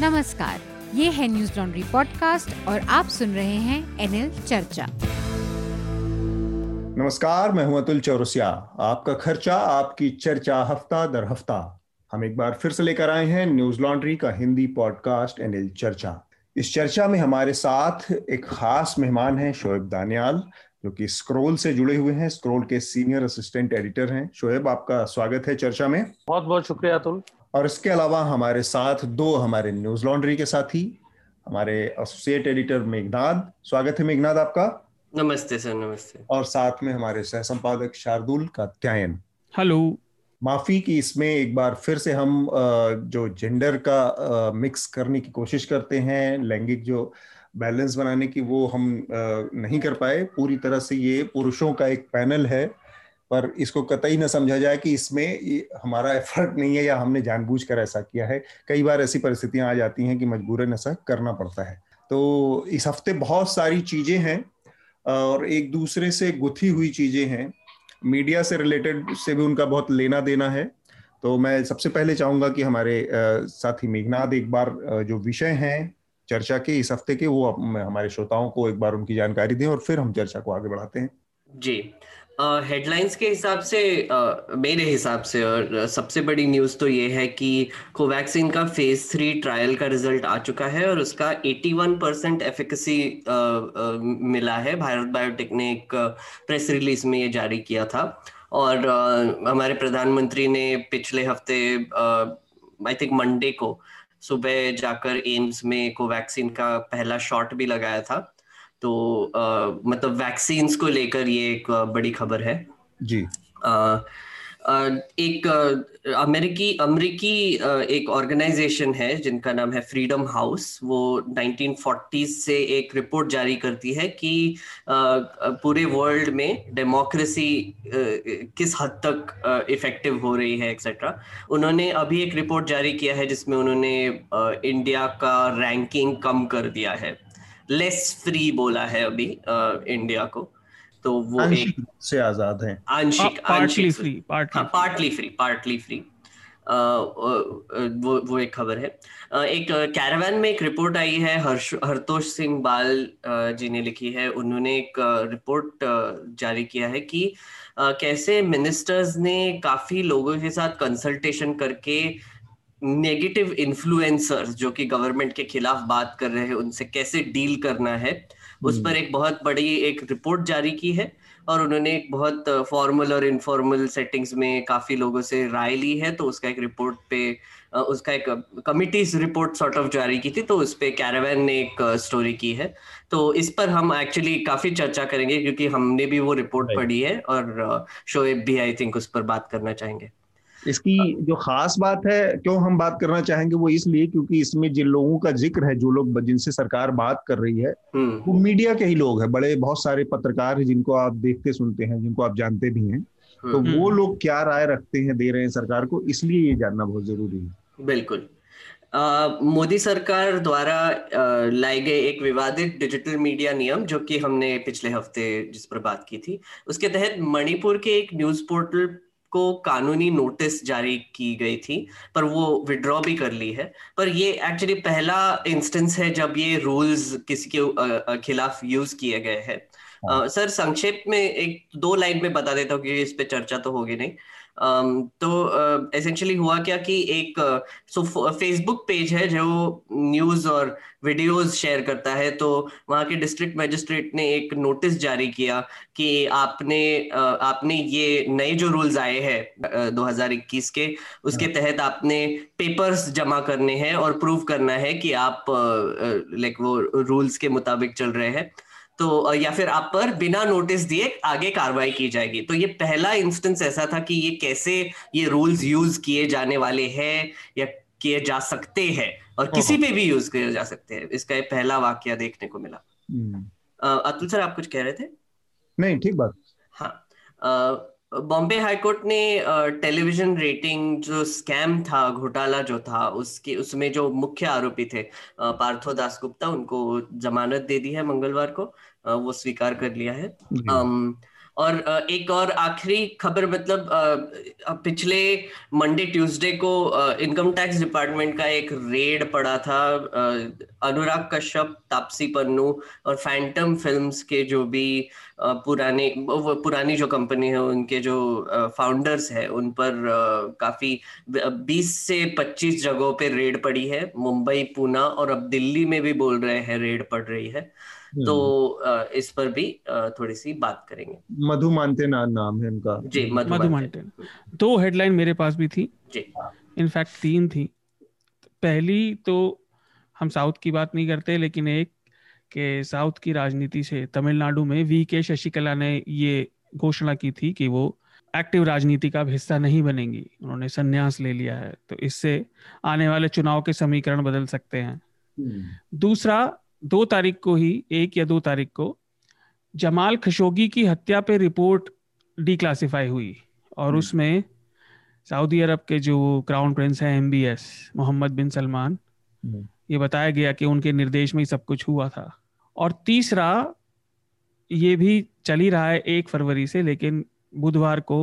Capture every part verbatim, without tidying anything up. नमस्कार, ये है न्यूज़ लॉन्ड्री पॉडकास्ट और आप सुन रहे हैं एनएल चर्चा। नमस्कार, मैं हूं अतुल चौरसिया। आपका खर्चा आपकी चर्चा हफ्ता दर हफ्ता हम एक बार फिर से लेकर आए हैं न्यूज़ लॉन्ड्री का हिंदी पॉडकास्ट एनएल चर्चा। इस चर्चा में हमारे साथ एक खास मेहमान है शोएब दानियाल, जो कि स्क्रोल से जुड़े हुए हैं, स्क्रोल के सीनियर असिस्टेंट एडिटर हैं। शोएब, आपका स्वागत है चर्चा में। बहुत बहुत शुक्रिया अतुल। और इसके अलावा हमारे साथ दो हमारे न्यूज़ लॉन्ड्री के साथी, हमारे एसोसिएट एडिटर मेघनाद। स्वागत है मेघनाद आपका। नमस्ते सर। नमस्ते। और साथ में हमारे सह संपादक शार्दुल कात्यायन। हेलो। माफी कि इसमें एक बार फिर से हम जो जेंडर का मिक्स करने की कोशिश करते हैं, लैंगिक जो बैलेंस बनाने की, वो हम नहीं कर पाए पूरी तरह से। ये पुरुषों का एक पैनल है, पर इसको कतई ना समझा जाए कि इसमें हमारा एफर्ट नहीं है या हमने जानबूझकर ऐसा किया है। कई बार ऐसी परिस्थितियां आ जाती हैं कि मजबूरन ऐसा करना पड़ता है। तो इस हफ्ते बहुत सारी चीजें हैं और एक दूसरे से गुथी हुई चीजें हैं, मीडिया से रिलेटेड से भी उनका बहुत लेना देना है। तो मैं सबसे पहले चाहूंगा कि हमारे साथी मेघनाद एक बार जो विषय हैं चर्चा के इस हफ्ते के, वो हमारे श्रोताओं को एक बार उनकी जानकारी दें और फिर हम चर्चा को आगे बढ़ाते हैं। जी, हेडलाइंस uh, के हिसाब से uh, मेरे हिसाब से और uh, सबसे बड़ी न्यूज़ तो ये है कि कोवैक्सिन का फेज थ्री ट्रायल का रिजल्ट आ चुका है और उसका इक्यासी परसेंट एफिकेसी uh, uh, मिला है। भारत बायोटेक ने एक प्रेस रिलीज में ये जारी किया था और uh, हमारे प्रधानमंत्री ने पिछले हफ्ते आई थिंक मंडे को सुबह जाकर एम्स में कोवैक्सिन का पहला शॉट भी लगाया था। तो uh, मतलब वैक्सीन्स को लेकर ये एक बड़ी खबर है जी। uh, uh, एक uh, अमेरिकी अमेरिकी uh, एक ऑर्गेनाइजेशन है जिनका नाम है फ्रीडम हाउस। वो नाइनटीन फोर्टीज़ से एक रिपोर्ट जारी करती है कि uh, पूरे वर्ल्ड में डेमोक्रेसी uh, किस हद तक इफेक्टिव uh, हो रही है एक्सेट्रा। उन्होंने अभी एक रिपोर्ट जारी किया है जिसमें उन्होंने uh, इंडिया का रैंकिंग कम कर दिया है, लेस फ्री बोला है अभी इंडिया को। तो वो एक से आजाद है, आंशिक partly free, partly free partly free वो वो एक खबर है। एक कैरवान में एक रिपोर्ट आई है, हरतोष सिंह बाल जी ने लिखी है। उन्होंने एक रिपोर्ट जारी किया है कि कैसे मिनिस्टर्स ने काफी लोगों के साथ कंसल्टेशन करके नेगेटिव इन्फ्लुएंसर्स जो कि गवर्नमेंट के खिलाफ बात कर रहे हैं उनसे कैसे डील करना है, उस पर एक बहुत बड़ी एक रिपोर्ट जारी की है। और उन्होंने एक बहुत फॉर्मल और इनफॉर्मल सेटिंग्स में काफी लोगों से राय ली है। तो उसका एक रिपोर्ट पे उसका एक कमिटीज रिपोर्ट सॉर्ट ऑफ जारी की थी, तो उस पे कैरवान ने एक स्टोरी की है। तो इस पर हम एक्चुअली काफी चर्चा करेंगे क्योंकि हमने भी वो रिपोर्ट पढ़ी है और शोएब भी आई थिंक उस पर बात करना चाहेंगे। इसकी जो खास बात है, क्यों हम बात करना चाहेंगे, वो इसलिए क्योंकि इसमें जिन लोगों का जिक्र है, जो लोग जिनसे सरकार बात कर रही है, वो मीडिया के ही लोग हैं। बड़े बहुत सारे पत्रकार हैं जिनको आप देखते सुनते हैं, जिनको आप जानते भी हैं। तो वो लोग क्या राय रखते हैं, दे रहे हैं सरकार को, इसलिए ये जानना बहुत जरूरी है। बिल्कुल। Uh, मोदी सरकार द्वारा uh, लाए गए एक विवादित डिजिटल मीडिया नियम, जो कि हमने पिछले हफ्ते जिस पर बात की थी, उसके तहत मणिपुर के एक न्यूज पोर्टल को कानूनी नोटिस जारी की गई थी, पर वो विड्रॉ भी कर ली है। पर ये एक्चुअली पहला इंस्टेंस है जब ये रूल्स किसी के खिलाफ यूज किए गए हैं। सर, संक्षेप में एक दो लाइन में बता देता हूँ कि इस पे चर्चा तो होगी नहीं। Um, तो एसेंशियली uh, हुआ क्या कि एक सो फेसबुक पेज है जो न्यूज़ और वीडियोज शेयर करता है। तो वहाँ के डिस्ट्रिक्ट मजिस्ट्रेट ने एक नोटिस जारी किया कि आपने uh, आपने ये नए जो रूल्स आए हैं दो हज़ार इक्कीस के, उसके तहत आपने पेपर्स जमा करने हैं और प्रूव करना है कि आप लाइक uh, uh, वो रूल्स के मुताबिक चल रहे हैं। तो या फिर आप पर बिना नोटिस दिए आगे कार्रवाई की जाएगी। तो ये पहला इंस्टेंस ऐसा था कि ये कैसे ये रूल्स यूज किए जाने वाले हैं या किए जा सकते हैं और किसी पे भी यूज किए जा सकते हैं। इसका ये पहला वाकया देखने को मिला। अतुल सर, आप कुछ कह रहे थे? नहीं, ठीक बात। हाँ, बॉम्बे हाईकोर्ट ने टेलीविजन रेटिंग जो स्कैम था, घोटाला जो था, उसके उसमें जो मुख्य आरोपी थे पार्थो दास गुप्ता, उनको जमानत दे दी है मंगलवार को। वो स्वीकार कर लिया है। और एक और आखिरी खबर, मतलब पिछले मंडे ट्यूसडे को इनकम टैक्स डिपार्टमेंट का एक रेड पड़ा था। अनुराग कश्यप, तापसी पन्नू और फैंटम फिल्म्स के जो भी पुराने पुरानी जो कंपनी है उनके जो फाउंडर्स है उन पर काफी बीस से पच्चीस जगहों पे रेड पड़ी है। मुंबई, पुणे और अब दिल्ली में भी बोल रहे हैं रेड पड़ रही है, तो इस पर भी थोड़ी सी बात करेंगे। मधु मानते ना नाम है उनका। जी, मधु, मधु मानते। दो हेडलाइन मेरे पास भी थी, इनफैक्ट तीन थी। पहली तो हम साउथ की बात नहीं करते, लेकिन एक के साउथ की राजनीति से तमिलनाडु में वी के शशिकला ने ये घोषणा की थी कि वो एक्टिव राजनीति का हिस्सा नहीं बनेंगी, उन्होंने संन्यास ले लिया है। तो इससे आने वाले चुनाव के समीकरण बदल सकते हैं। दूसरा, दो तारीख को ही, एक या दो तारीख को जमाल खशोगी की हत्या पे रिपोर्ट डिक्लासिफाई हुई और उसमें सऊदी अरब के जो क्राउन प्रिंस हैं एमबीएस मोहम्मद बिन सलमान, ये बताया गया कि उनके निर्देश में ही सब कुछ हुआ था। और तीसरा, ये भी चल ही रहा है एक फरवरी से, लेकिन बुधवार को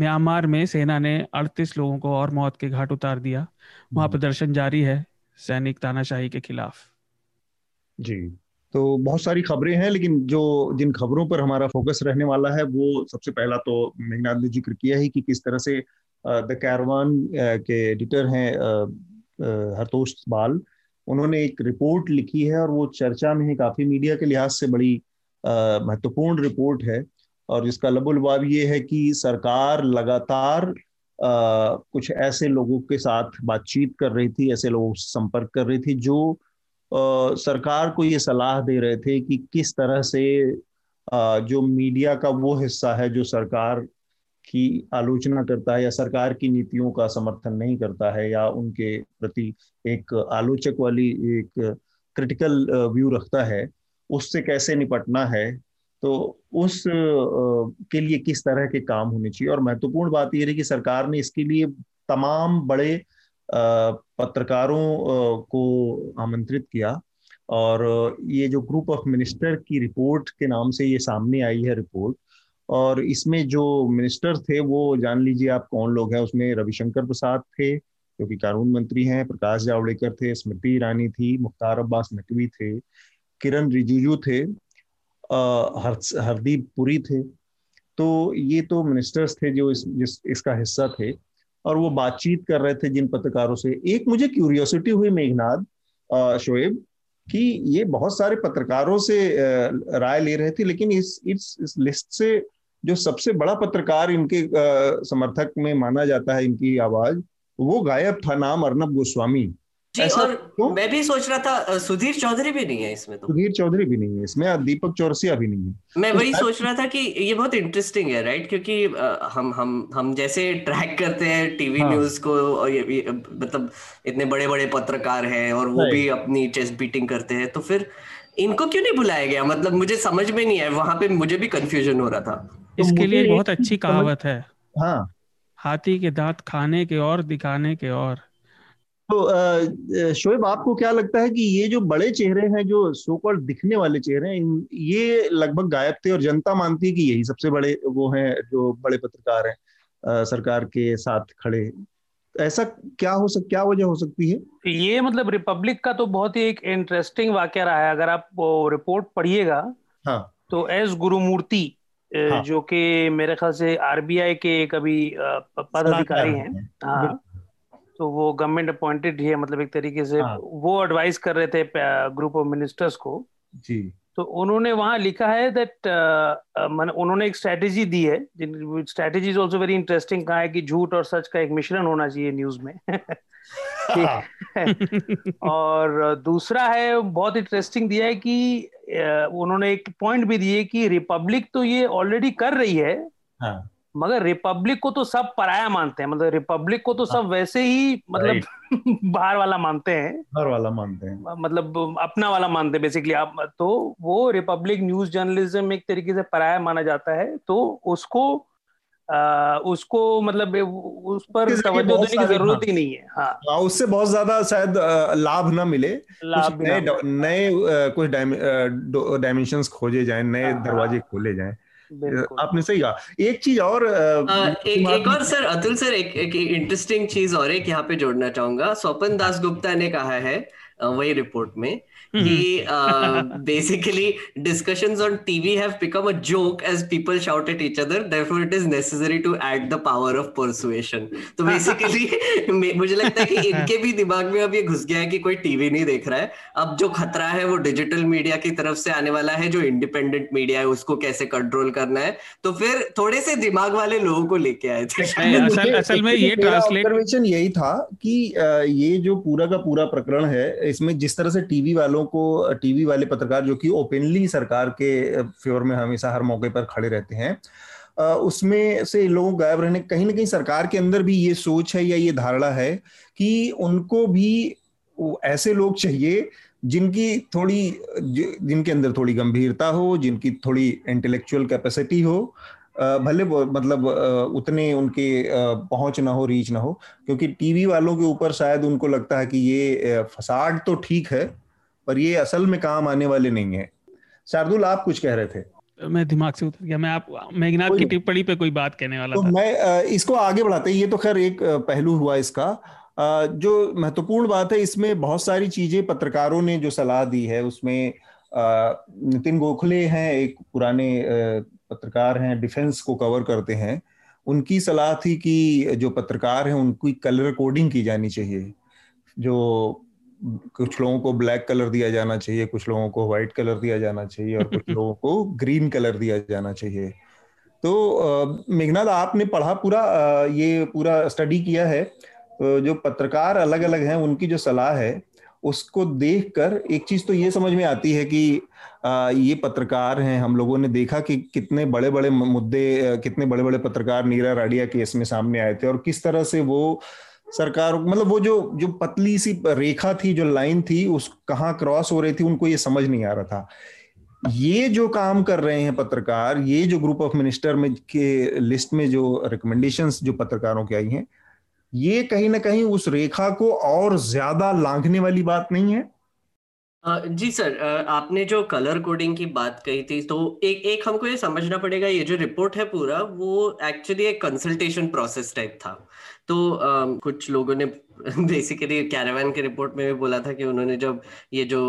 म्यांमार में सेना ने अड़तीस लोगों को और मौत के घाट उतार दिया। वहाँ प्रदर्शन जारी है सैनिक तानाशाही के खिलाफ। जी, तो बहुत सारी खबरें हैं, लेकिन जो जिन खबरों पर हमारा फोकस रहने वाला है वो सबसे पहला तो मेघनाद ने जिक्र किया ही कि किस तरह से द कैरवान के एडिटर हैं हरतोष सिंह बाल, उन्होंने एक रिपोर्ट लिखी है और वो चर्चा में है काफी। मीडिया के लिहाज से बड़ी महत्वपूर्ण रिपोर्ट है और जिसका लबोलबाब ये है कि सरकार लगातार आ, कुछ ऐसे लोगों के साथ बातचीत कर रही थी, ऐसे लोगों से संपर्क कर रही थी जो आ, सरकार को ये सलाह दे रहे थे कि किस तरह से आ, जो मीडिया का वो हिस्सा है जो सरकार की आलोचना करता है या सरकार की नीतियों का समर्थन नहीं करता है या उनके प्रति एक आलोचक वाली एक क्रिटिकल व्यू रखता है, उससे कैसे निपटना है, तो उस आ, के लिए किस तरह के काम होने चाहिए। और महत्वपूर्ण बात यह रही कि सरकार ने इसके लिए तमाम बड़े पत्रकारों को आमंत्रित किया और ये जो ग्रुप ऑफ मिनिस्टर की रिपोर्ट के नाम से ये सामने आई है रिपोर्ट, और इसमें जो मिनिस्टर थे वो जान लीजिए आप कौन लोग हैं। उसमें रविशंकर प्रसाद थे जो कि कानून मंत्री हैं, प्रकाश जावड़ेकर थे, स्मृति ईरानी थी, मुख्तार अब्बास नकवी थे, किरण रिजिजू थे, हरदीप पुरी थे। तो ये तो मिनिस्टर्स थे जो इस, जिस इसका हिस्सा थे और वो बातचीत कर रहे थे जिन पत्रकारों से। एक मुझे क्यूरियोसिटी हुई मेघनाद, शोएब, कि ये बहुत सारे पत्रकारों से राय ले रहे थे, लेकिन इस इस, इस लिस्ट से जो सबसे बड़ा पत्रकार इनके समर्थक में माना जाता है, इनकी आवाज, वो गायब था, नाम अर्नब गोस्वामी। ऐसा और तो? मैं भी सोच रहा था सुधीर चौधरी भी नहीं है इसमें, तो सुधीर चौधरी भी नहीं है इसमें, दीपक चौरसिया भी नहीं है। मैं वही सोच रहा था कि ये बहुत इंटरेस्टिंग है, राइट, क्योंकि हम हम हम जैसे ट्रैक करते हैं टीवी हाँ। न्यूज को, और ये, ये मतलब इतने बड़े बड़े पत्रकार हैं और वो भी अपनी चेस्ट बीटिंग करते हैं, तो फिर इनको क्यों नहीं बुलाया गया, मतलब मुझे समझ में नहीं आया। वहां पे मुझे भी कंफ्यूजन हो रहा था। इसके लिए बहुत अच्छी कहावत है, हाथी के दांत खाने के और दिखाने के और। तो शोएब, आपको क्या लगता है कि ये जो बड़े चेहरे हैं, जो सो कॉल्ड दिखने वाले चेहरे हैं, ये लगभग गायब थे और जनता मानती है कि यही सबसे बड़े वो हैं जो बड़े पत्रकार हैं सरकार के साथ खड़े, ऐसा क्या हो सक क्या वजह हो सकती है? ये मतलब रिपब्लिक का तो बहुत ही एक इंटरेस्टिंग वाकया रहा है। अगर आप वो रिपोर्ट पढ़िएगा हाँ। तो एस गुरुमूर्ति हाँ। जो कि मेरे ख्याल से आरबीआई के एक अभी पदाधिकारी हैं हाँ, तो वो गवर्नमेंट अपॉइंटेड है, मतलब एक तरीके से हाँ। वो एडवाइस कर रहे थे ग्रुप ऑफ मिनिस्टर्स को जी। तो उन्होंने वहाँ लिखा है दैट uh, उन्होंने एक स्ट्रेटेजी दी है, strategy is also very interesting, कहा है कि झूठ और सच का एक मिश्रण होना चाहिए न्यूज में और दूसरा है बहुत इंटरेस्टिंग दिया है कि uh, उन्होंने एक पॉइंट भी दिए कि रिपब्लिक तो ये ऑलरेडी कर रही है हाँ। मगर रिपब्लिक को तो सब पराया मानते हैं, मतलब रिपब्लिक को तो सब वैसे ही मतलब बाहर वाला मानते हैं, बाहर वाला मानते हैं, मतलब अपना वाला मानते हैं बेसिकली आप। तो वो रिपब्लिक न्यूज जर्नलिज्म एक तरीके से पराया माना जाता है, तो उसको आ, उसको मतलब उस पर तवज्जो देने की जरूरत ही नहीं है हाँ। उससे बहुत ज्यादा शायद लाभ ना मिले, लाभ नए नए कुछ डायमेंशंस खोजे जाए, नए दरवाजे खोले जाए। आपने सही कहा। एक चीज और आ, एक, एक और सर अतुल सर एक, एक इंटरेस्टिंग चीज और एक यहाँ पे जोड़ना चाहूंगा। स्वपन दास गुप्ता ने कहा है वही रिपोर्ट में कि basically discussions on TV have become a joke as people shout at each other, therefore it is necessary to add the power of persuasion. तो बेसिकली मुझे लगता है कि इनके भी दिमाग में अब ये घुस गया है कि कोई टीवी नहीं देख रहा है, अब जो खतरा है वो डिजिटल मीडिया की तरफ से आने वाला है, जो इंडिपेंडेंट मीडिया है उसको कैसे कंट्रोल करना है। तो फिर थोड़े से दिमाग वाले लोगों को लेके आए थे। असल असल में ये ट्रांसलेशन यही था कि ये जो पूरा का पूरा प्रकरण है इसमें जिस तरह से टीवी वालों को, टीवी वाले पत्रकार जो कि ओपनली सरकार के फेवर में हमेशा हर मौके पर खड़े रहते हैं, उसमें से लोग गायब रहने, कहीं ना कहीं सरकार के अंदर भी ये सोच है या ये धारणा है कि उनको भी ऐसे लोग चाहिए जिनकी थोड़ी, जिनके अंदर थोड़ी गंभीरता हो, जिनकी थोड़ी इंटेलेक्चुअल कैपेसिटी हो, भले मतलब उतने उनके पहुंच ना हो, रीच ना हो, क्योंकि टीवी वालों के ऊपर शायद उनको लगता है कि ये फसाद तो ठीक है पर ये असल में काम आने वाले नहीं है। शार्दुल आप कुछ कह रहे थे, मैं दिमाग से उतर गया। मैं आप मेघनाद की टिप्पणी पे कोई बात कहने वाला तो था। मैं इसको आगे बढ़ाते, ये तो खैर एक पहलू हुआ इसका। जो महत्वपूर्ण बात है इसमें बहुत सारी चीजें पत्रकारों ने जो सलाह दी है उसमें नितिन गोखले हैं, एक पुराने पत्रकार हैं, डिफेंस को कवर करते हैं, उनकी सलाह थी कि जो पत्रकार हैं उनकी कलर कोडिंग की जानी चाहिए। जो कुछ लोगों को ब्लैक कलर दिया जाना चाहिए, कुछ लोगों को व्हाइट कलर दिया जाना चाहिए और कुछ लोगों को ग्रीन कलर दिया जाना चाहिए। तो मेघनाद आपने पढ़ा पूरा, ये पूरा स्टडी किया है, जो पत्रकार अलग अलग हैं उनकी जो सलाह है उसको देखकर एक चीज तो ये समझ में आती है कि ये पत्रकार हैं। हम लोगों ने देखा कि कितने बड़े बड़े मुद्दे, कितने बड़े बड़े पत्रकार नीरा राडिया केस में सामने आए थे और किस तरह से वो सरकार, मतलब वो जो जो पतली सी रेखा थी, जो लाइन थी, उस कहाँ क्रॉस हो रही थी उनको ये समझ नहीं आ रहा था। ये जो काम कर रहे हैं पत्रकार, ये जो ग्रुप ऑफ मिनिस्टर में के लिस्ट में जो रिकमेंडेशंस जो पत्रकारों की आई हैं, ये कहीं ना कहीं उस रेखा को और ज्यादा लांघने वाली बात नहीं है। जी सर, आपने जो कलर कोडिंग की बात कही थी तो एक एक हमको ये समझना पड़ेगा, ये जो रिपोर्ट है पूरा वो एक्चुअली एक कंसल्टेशन प्रोसेस टाइप था। तो आ, कुछ लोगों ने बेसिकली कैरवान के रिपोर्ट में भी बोला था कि उन्होंने जब ये जो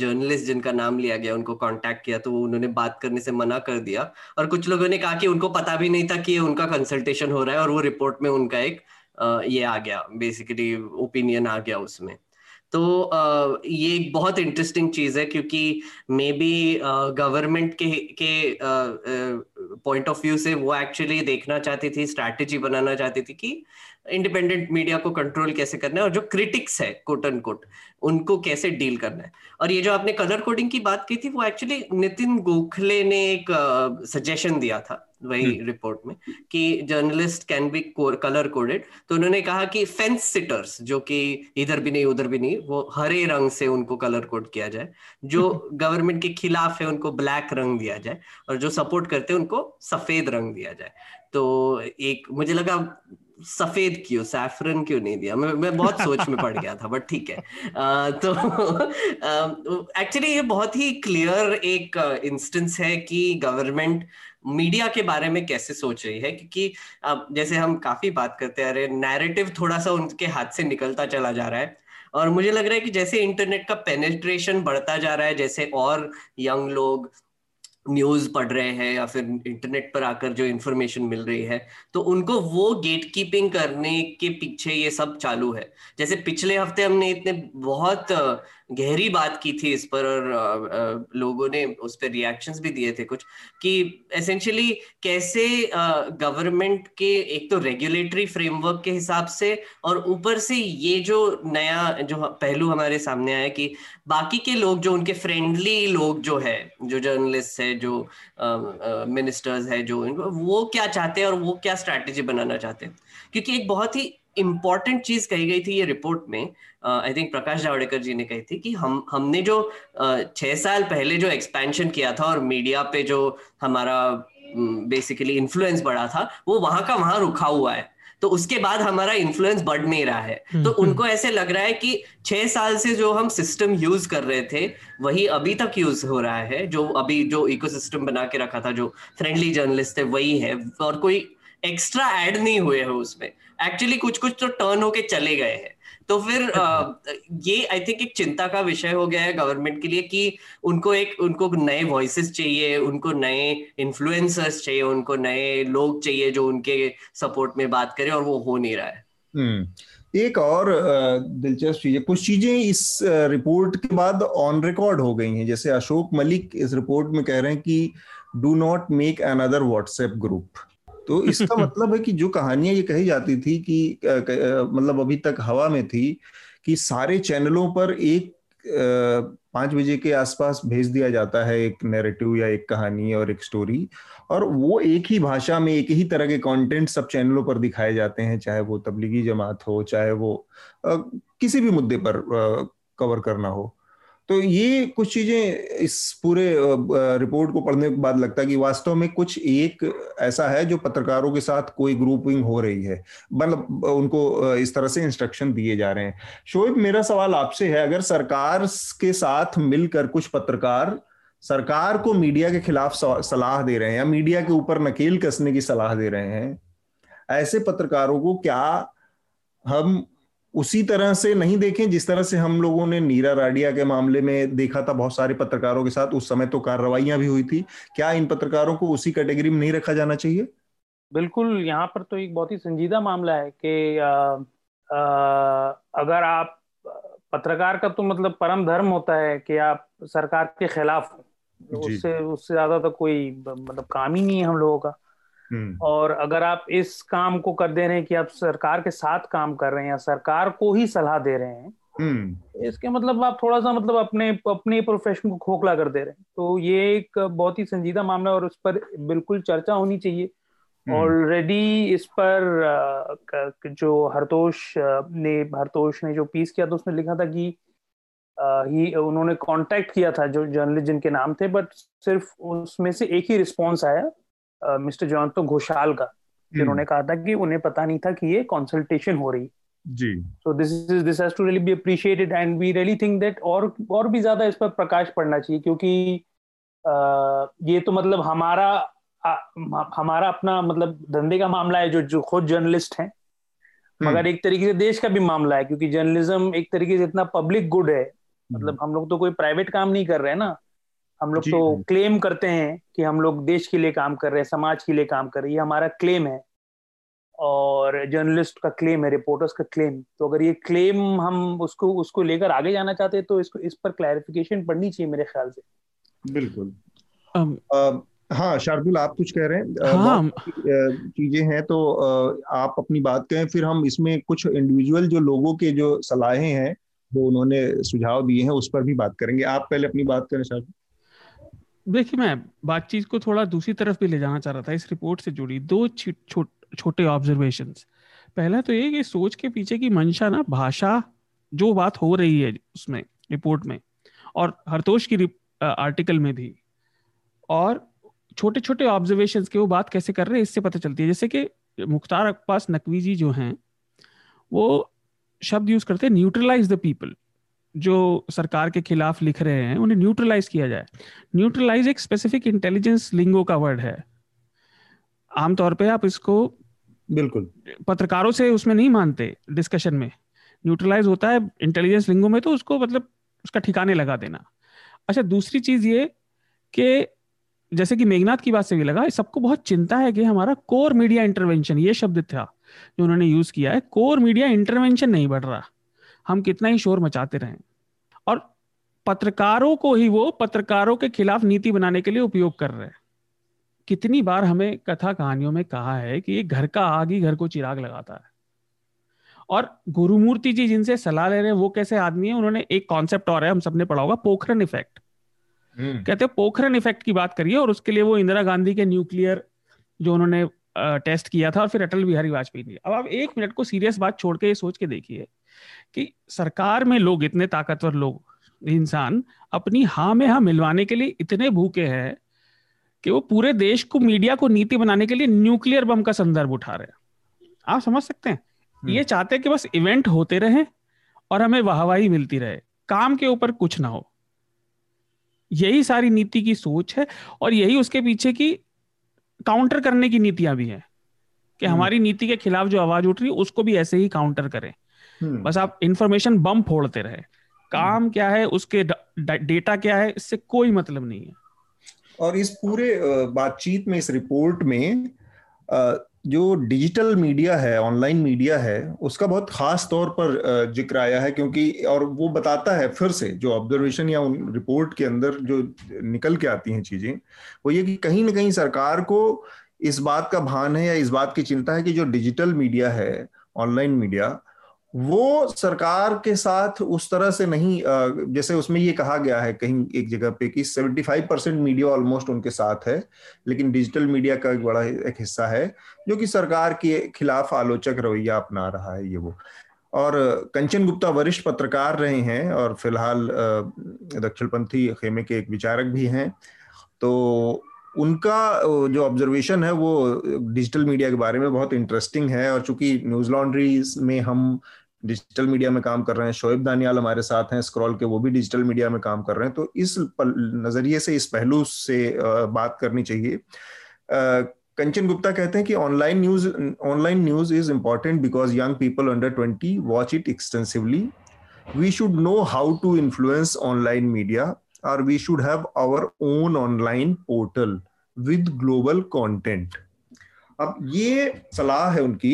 जर्नलिस्ट जिनका नाम लिया गया उनको कांटेक्ट किया तो उन्होंने बात करने से मना कर दिया, और कुछ लोगों ने कहा कि उनको पता भी नहीं था कि उनका कंसल्टेशन हो रहा है और वो रिपोर्ट में उनका एक आ, ये आ गया, बेसिकली ओपिनियन आ गया उसमें। तो ये एक बहुत इंटरेस्टिंग चीज़ है क्योंकि मे बी गवर्नमेंट के के पॉइंट ऑफ व्यू से वो एक्चुअली देखना चाहती थी, स्ट्रैटेजी बनाना चाहती थी कि इंडिपेंडेंट मीडिया को कंट्रोल कैसे करना है और जो क्रिटिक्स है कोट एंड कोट उनको कैसे डील करना है। और ये जो आपने कलर कोडिंग की बात की थी वो एक्चुअली नितिन गोखले ने एक सजेशन दिया था वही रिपोर्ट में कि journalist can be colour coded. तो उन्होंने कहा कि फेंस सिटर्स जो कि इधर भी नहीं उधर भी नहीं, वो हरे रंग से उनको कलर कोड किया जाए, जो गवर्नमेंट के खिलाफ है उनको ब्लैक रंग दिया जाए और जो सपोर्ट करते हैं उनको सफेद रंग दिया जाए। तो एक मुझे लगा सफेद क्यों, सैफरन क्यों नहीं दिया, मैं मैं बहुत सोच में पड़ गया था, बट ठीक है। आ, तो एक्चुअली ये बहुत ही क्लियर एक इंस्टेंस है कि गवर्नमेंट मीडिया के बारे में कैसे सोच रही है, क्योंकि अब जैसे हम काफी बात करते आ रहे हैं, नैरेटिव थोड़ा सा उनके हाथ से निकलता चला जा रहा है। और मुझे लग रहा है कि जैसे इंटरनेट का पेनिट्रेशन बढ़ता जा रहा है, जैसे और यंग लोग न्यूज पढ़ रहे हैं या फिर इंटरनेट पर आकर जो इन्फॉर्मेशन मिल रही है, तो उनको वो गेटकीपिंग करने के पीछे ये सब चालू है। जैसे पिछले हफ्ते हमने इतने बहुत गहरी बात की थी इस पर और लोगों ने उस पर रिएक्शंस भी दिए थे कुछ, कि एसेंशियली कैसे गवर्नमेंट के एक तो रेगुलेटरी फ्रेमवर्क के हिसाब से और ऊपर से ये जो नया जो पहलू हमारे सामने आया कि बाकी के लोग जो उनके फ्रेंडली लोग जो है, जो जर्नलिस्ट है, जो मिनिस्टर्स है, जो वो क्या चाहते हैं और वो क्या स्ट्रैटेजी बनाना चाहते हैं। क्योंकि एक बहुत ही इम्पॉर्टेंट चीज कही गई थी ये रिपोर्ट में, I uh, think Prakash Javadekar ji ने कही थी कि हम हमने जो uh, छह साल पहले जो एक्सपेंशन किया था और मीडिया पे जो हमारा बेसिकली um, इन्फ्लुएंस बढ़ा था वो वहां का वहां रुका हुआ है। तो उसके बाद हमारा इन्फ्लुएंस बढ़ नहीं रहा है। तो उनको ऐसे लग रहा है कि छह साल से जो हम सिस्टम यूज कर रहे थे वही अभी तक यूज हो रहा है, जो अभी जो इकोसिस्टम बना के रखा था, जो फ्रेंडली जर्नलिस्ट है वही है, और कोई एक्स्ट्रा ऐड नहीं हुए है उसमें। एक्चुअली कुछ कुछ तो टर्न होके चले गए हैं। तो फिर आ, ये आई थिंक एक चिंता का विषय हो गया है गवर्नमेंट के लिए कि उनको एक उनको नए वॉइसेस चाहिए, उनको नए इन्फ्लुएंसर्स चाहिए, उनको नए लोग चाहिए जो उनके सपोर्ट में बात करें, और वो हो नहीं रहा है। एक और दिलचस्प चीज, कुछ चीजें इस रिपोर्ट के बाद ऑन रिकॉर्ड हो गई हैं। जैसे अशोक मलिक इस रिपोर्ट में कह रहे हैं कि do not make another WhatsApp group. तो इसका मतलब है कि जो कहानियां ये कही जाती थी कि मतलब अभी तक हवा में थी कि सारे चैनलों पर एक पांच बजे के आसपास भेज दिया जाता है एक नैरेटिव या एक कहानी और एक स्टोरी, और वो एक ही भाषा में एक ही तरह के कंटेंट सब चैनलों पर दिखाए जाते हैं, चाहे वो तबलीगी जमात हो, चाहे वो किसी भी मुद्दे पर कवर करना हो। तो ये कुछ चीजें इस पूरे रिपोर्ट को पढ़ने के बाद लगता है कि वास्तव में कुछ एक ऐसा है जो पत्रकारों के साथ कोई ग्रुपिंग हो रही है, मतलब उनको इस तरह से इंस्ट्रक्शन दिए जा रहे हैं। शोएब, मेरा सवाल आपसे है, अगर सरकार के साथ मिलकर कुछ पत्रकार सरकार को मीडिया के खिलाफ सलाह दे रहे हैं या मीडिया के ऊपर नकेल कसने की सलाह दे रहे हैं, ऐसे पत्रकारों को क्या हम उसी तरह से नहीं देखें जिस तरह से हम लोगों ने नीरा राडिया के मामले में देखा था? बहुत सारे पत्रकारों के साथ उस समय तो कार्रवाइयां भी हुई थी। क्या इन पत्रकारों को उसी कैटेगरी में नहीं रखा जाना चाहिए? बिल्कुल, यहाँ पर तो एक बहुत ही संजीदा मामला है कि आ, आ, अगर आप पत्रकार का तो मतलब परम धर्म होता है कि आप सरकार के खिलाफ हो, उससे उससे ज्यादा तो कोई मतलब काम ही नहीं है हम लोगों का। और अगर आप इस काम को कर दे रहे हैं कि आप सरकार के साथ काम कर रहे हैं या सरकार को ही सलाह दे रहे हैं, इसके मतलब आप थोड़ा सा मतलब अपने अपने प्रोफेशन को खोखला कर दे रहे हैं। तो ये एक बहुत ही संजीदा मामला है और उस पर बिल्कुल चर्चा होनी चाहिए। ऑलरेडी इस पर जो हरतोष ने हरतोष ने जो पीस किया था उसमें लिखा था कि ही उन्होंने कॉन्टेक्ट किया था जो जर्नलिस्ट जिनके नाम थे, बट सिर्फ उसमें से एक ही रिस्पॉन्स आया मिस्टर जॉन तो घोषाल का, जिन्होंने कहा था कि उन्हें पता नहीं था कि ये कंसल्टेशन हो रही जी। So this is this has to really be appreciated and we really think that और और भी ज्यादा इस पर प्रकाश पड़ना चाहिए, क्योंकि आ, ये तो मतलब हमारा आ, हमारा अपना मतलब धंधे का मामला है जो जो खुद जर्नलिस्ट हैं, मगर एक तरीके से देश का भी मामला है, क्योंकि जर्नलिज्म एक तरीके से इतना पब्लिक गुड है। मतलब हम लोग तो कोई प्राइवेट काम नहीं कर रहे हैं ना, हम लोग तो क्लेम करते हैं कि हम लोग देश के लिए काम कर रहे हैं, समाज के लिए काम कर रहे हैं, ये हमारा क्लेम है और जर्नलिस्ट का क्लेम है, रिपोर्टर्स का क्लेम। तो अगर ये क्लेम हम उसको उसको लेकर आगे जाना चाहते हैं तो इसको इस पर क्लैरिफिकेशन पढ़नी चाहिए मेरे ख्याल से। बिल्कुल। um, uh, हाँ शार्दुल, आप कुछ कह रहे हैं? हाँ, चीजें हैं तो आप अपनी बात कहें, फिर हम इसमें कुछ इंडिविजुअल जो लोगों के जो सलाहें हैं जो उन्होंने सुझाव दिए हैं उस पर भी बात करेंगे। आप पहले अपनी बात करें शार्दुल। देखिए, मैं बातचीत को थोड़ा दूसरी तरफ भी ले जाना चाह रहा था। इस रिपोर्ट से जुड़ी दो छोटे ऑब्जर्वेशंस। पहला तो ये कि सोच के पीछे की मंशा ना, भाषा जो बात हो रही है उसमें रिपोर्ट में और हरतोष की आर्टिकल में भी, और छोटे छोटे ऑब्जर्वेशंस के वो बात कैसे कर रहे हैं इससे पता चलती है। जैसे कि मुख्तार अब्बास नकवी जी जो हैं वो शब्द यूज करते हैं न्यूट्रलाइज द पीपल, जो सरकार के खिलाफ लिख रहे हैं उन्हें न्यूट्रलाइज किया जाए। न्यूट्रलाइज एक स्पेसिफिक इंटेलिजेंस लिंगो का वर्ड है, आमतौर पे आप इसको बिल्कुल पत्रकारों से उसमें नहीं मानते डिस्कशन में। न्यूट्रलाइज होता है इंटेलिजेंस लिंगो में, तो उसको मतलब उसका ठिकाने लगा देना। अच्छा, दूसरी चीज ये कि जैसे कि मेघनाद की बात से भी लगा, सबको बहुत चिंता है कि हमारा कोर मीडिया इंटरवेंशन, ये शब्द था जो उन्होंने यूज किया है, कोर मीडिया इंटरवेंशन नहीं बढ़ रहा, हम कितना ही शोर मचाते रहें। और पत्रकारों को ही वो पत्रकारों के खिलाफ नीति बनाने के लिए उपयोग कर रहे हैं। कितनी बार हमें कथा कहानियों में कहा है कि ये घर का आग ही घर को चिराग लगाता है। और गुरुमूर्ति जी जिनसे सलाह ले रहे हैं वो कैसे आदमी है, उन्होंने एक कॉन्सेप्ट और है, हम सबने पढ़ा होगा, पोखरन इफेक्ट। कहते हैं पोखरन इफेक्ट की बात करिए, और उसके लिए वो इंदिरा गांधी के न्यूक्लियर जो उन्होंने टेस्ट किया था और फिर अटल बिहारी वाजपेयी ने। अब आप एक मिनट को सीरियस बात छोड़ के ये सोच के देखिए कि सरकार में लोग, इतने ताकतवर लोग, इंसान अपनी हाँ में हाँ मिलवाने के लिए इतने भूखे हैं कि वो पूरे देश को, मीडिया को नीति बनाने के लिए न्यूक्लियर बम का संदर्भ उठा रहे हैं। आप समझ सकते हैं, ये चाहते हैं कि बस इवेंट होते रहे और हमें वाहवाही मिलती रहे, काम के ऊपर कुछ ना हो। यही सारी नीति की सोच है और यही उसके पीछे की काउंटर करने की नीतियां भी है कि हमारी नीति के खिलाफ जो आवाज उठ रही है उसको भी ऐसे ही काउंटर करें। बस आप इंफॉर्मेशन बम फोड़ते रहे, काम क्या है, उसके डेटा क्या है, इससे कोई मतलब नहीं है। और इस पूरे बातचीत में, इस रिपोर्ट में जो डिजिटल मीडिया है, ऑनलाइन मीडिया है, उसका बहुत खास तौर पर जिक्र आया है, क्योंकि और वो बताता है फिर से जो ऑब्जर्वेशन या उन रिपोर्ट के अंदर जो निकल के आती हैं चीजें, वो ये कि कहीं ना कहीं सरकार को इस बात का भान है या इस बात की चिंता है कि जो डिजिटल मीडिया है, ऑनलाइन मीडिया, वो सरकार के साथ उस तरह से नहीं, जैसे उसमें ये कहा गया है कहीं एक जगह पे कि पचहत्तर परसेंट मीडिया ऑलमोस्ट उनके साथ है, लेकिन डिजिटल मीडिया का एक बड़ा एक हिस्सा है जो कि सरकार के खिलाफ आलोचक रवैया अपना रहा है। ये वो, और कंचन गुप्ता वरिष्ठ पत्रकार रहे हैं और फिलहाल दक्षिणपंथी खेमे के एक विचारक भी हैं, तो उनका जो ऑब्जर्वेशन है वो डिजिटल मीडिया के बारे में बहुत इंटरेस्टिंग है। और चूंकि न्यूज़ लॉन्ड्री में हम डिजिटल मीडिया में काम कर रहे हैं, शोएब दानियाल हमारे साथ हैं स्क्रोल के, वो भी डिजिटल मीडिया में काम कर रहे हैं, तो इस नज़रिए से, इस पहलू से बात करनी चाहिए। कंचन गुप्ता कहते हैं कि online news online news is important because young people under twenty watch it extensively, we should know how to influence online media और we should have our own online portal with global content. अब ये सलाह है उनकी,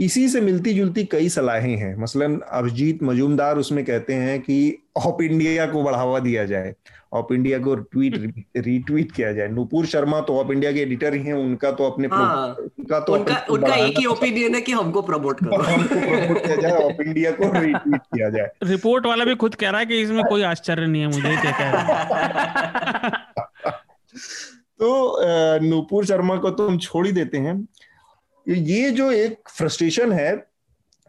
इसी से मिलती जुलती कई सलाहें हैं। मसलन अभिजीत मजूमदार उसमें कहते हैं कि ऑप इंडिया को बढ़ावा दिया जाए, ऑप इंडिया को ट्वीट रीट्वीट किया जाए। नूपुर शर्मा तो ऑप इंडिया के एडिटर ही हैं, उनका तो अपने हाँ, उनका तो उनका, अपने उनका एक ही ओपिनियन है कि हमको प्रमोट करो, हमको प्रमोट किया जाए, ऑप इंडिया को रीट्वीट किया जाए। रिपोर्ट वाला भी खुद कह रहा है कि इसमें कोई आश्चर्य नहीं है मुझे क्या कह रहा है। तो नूपुर शर्मा को तो हम छोड़ ही देते हैं। ये जो एक फ्रस्ट्रेशन है,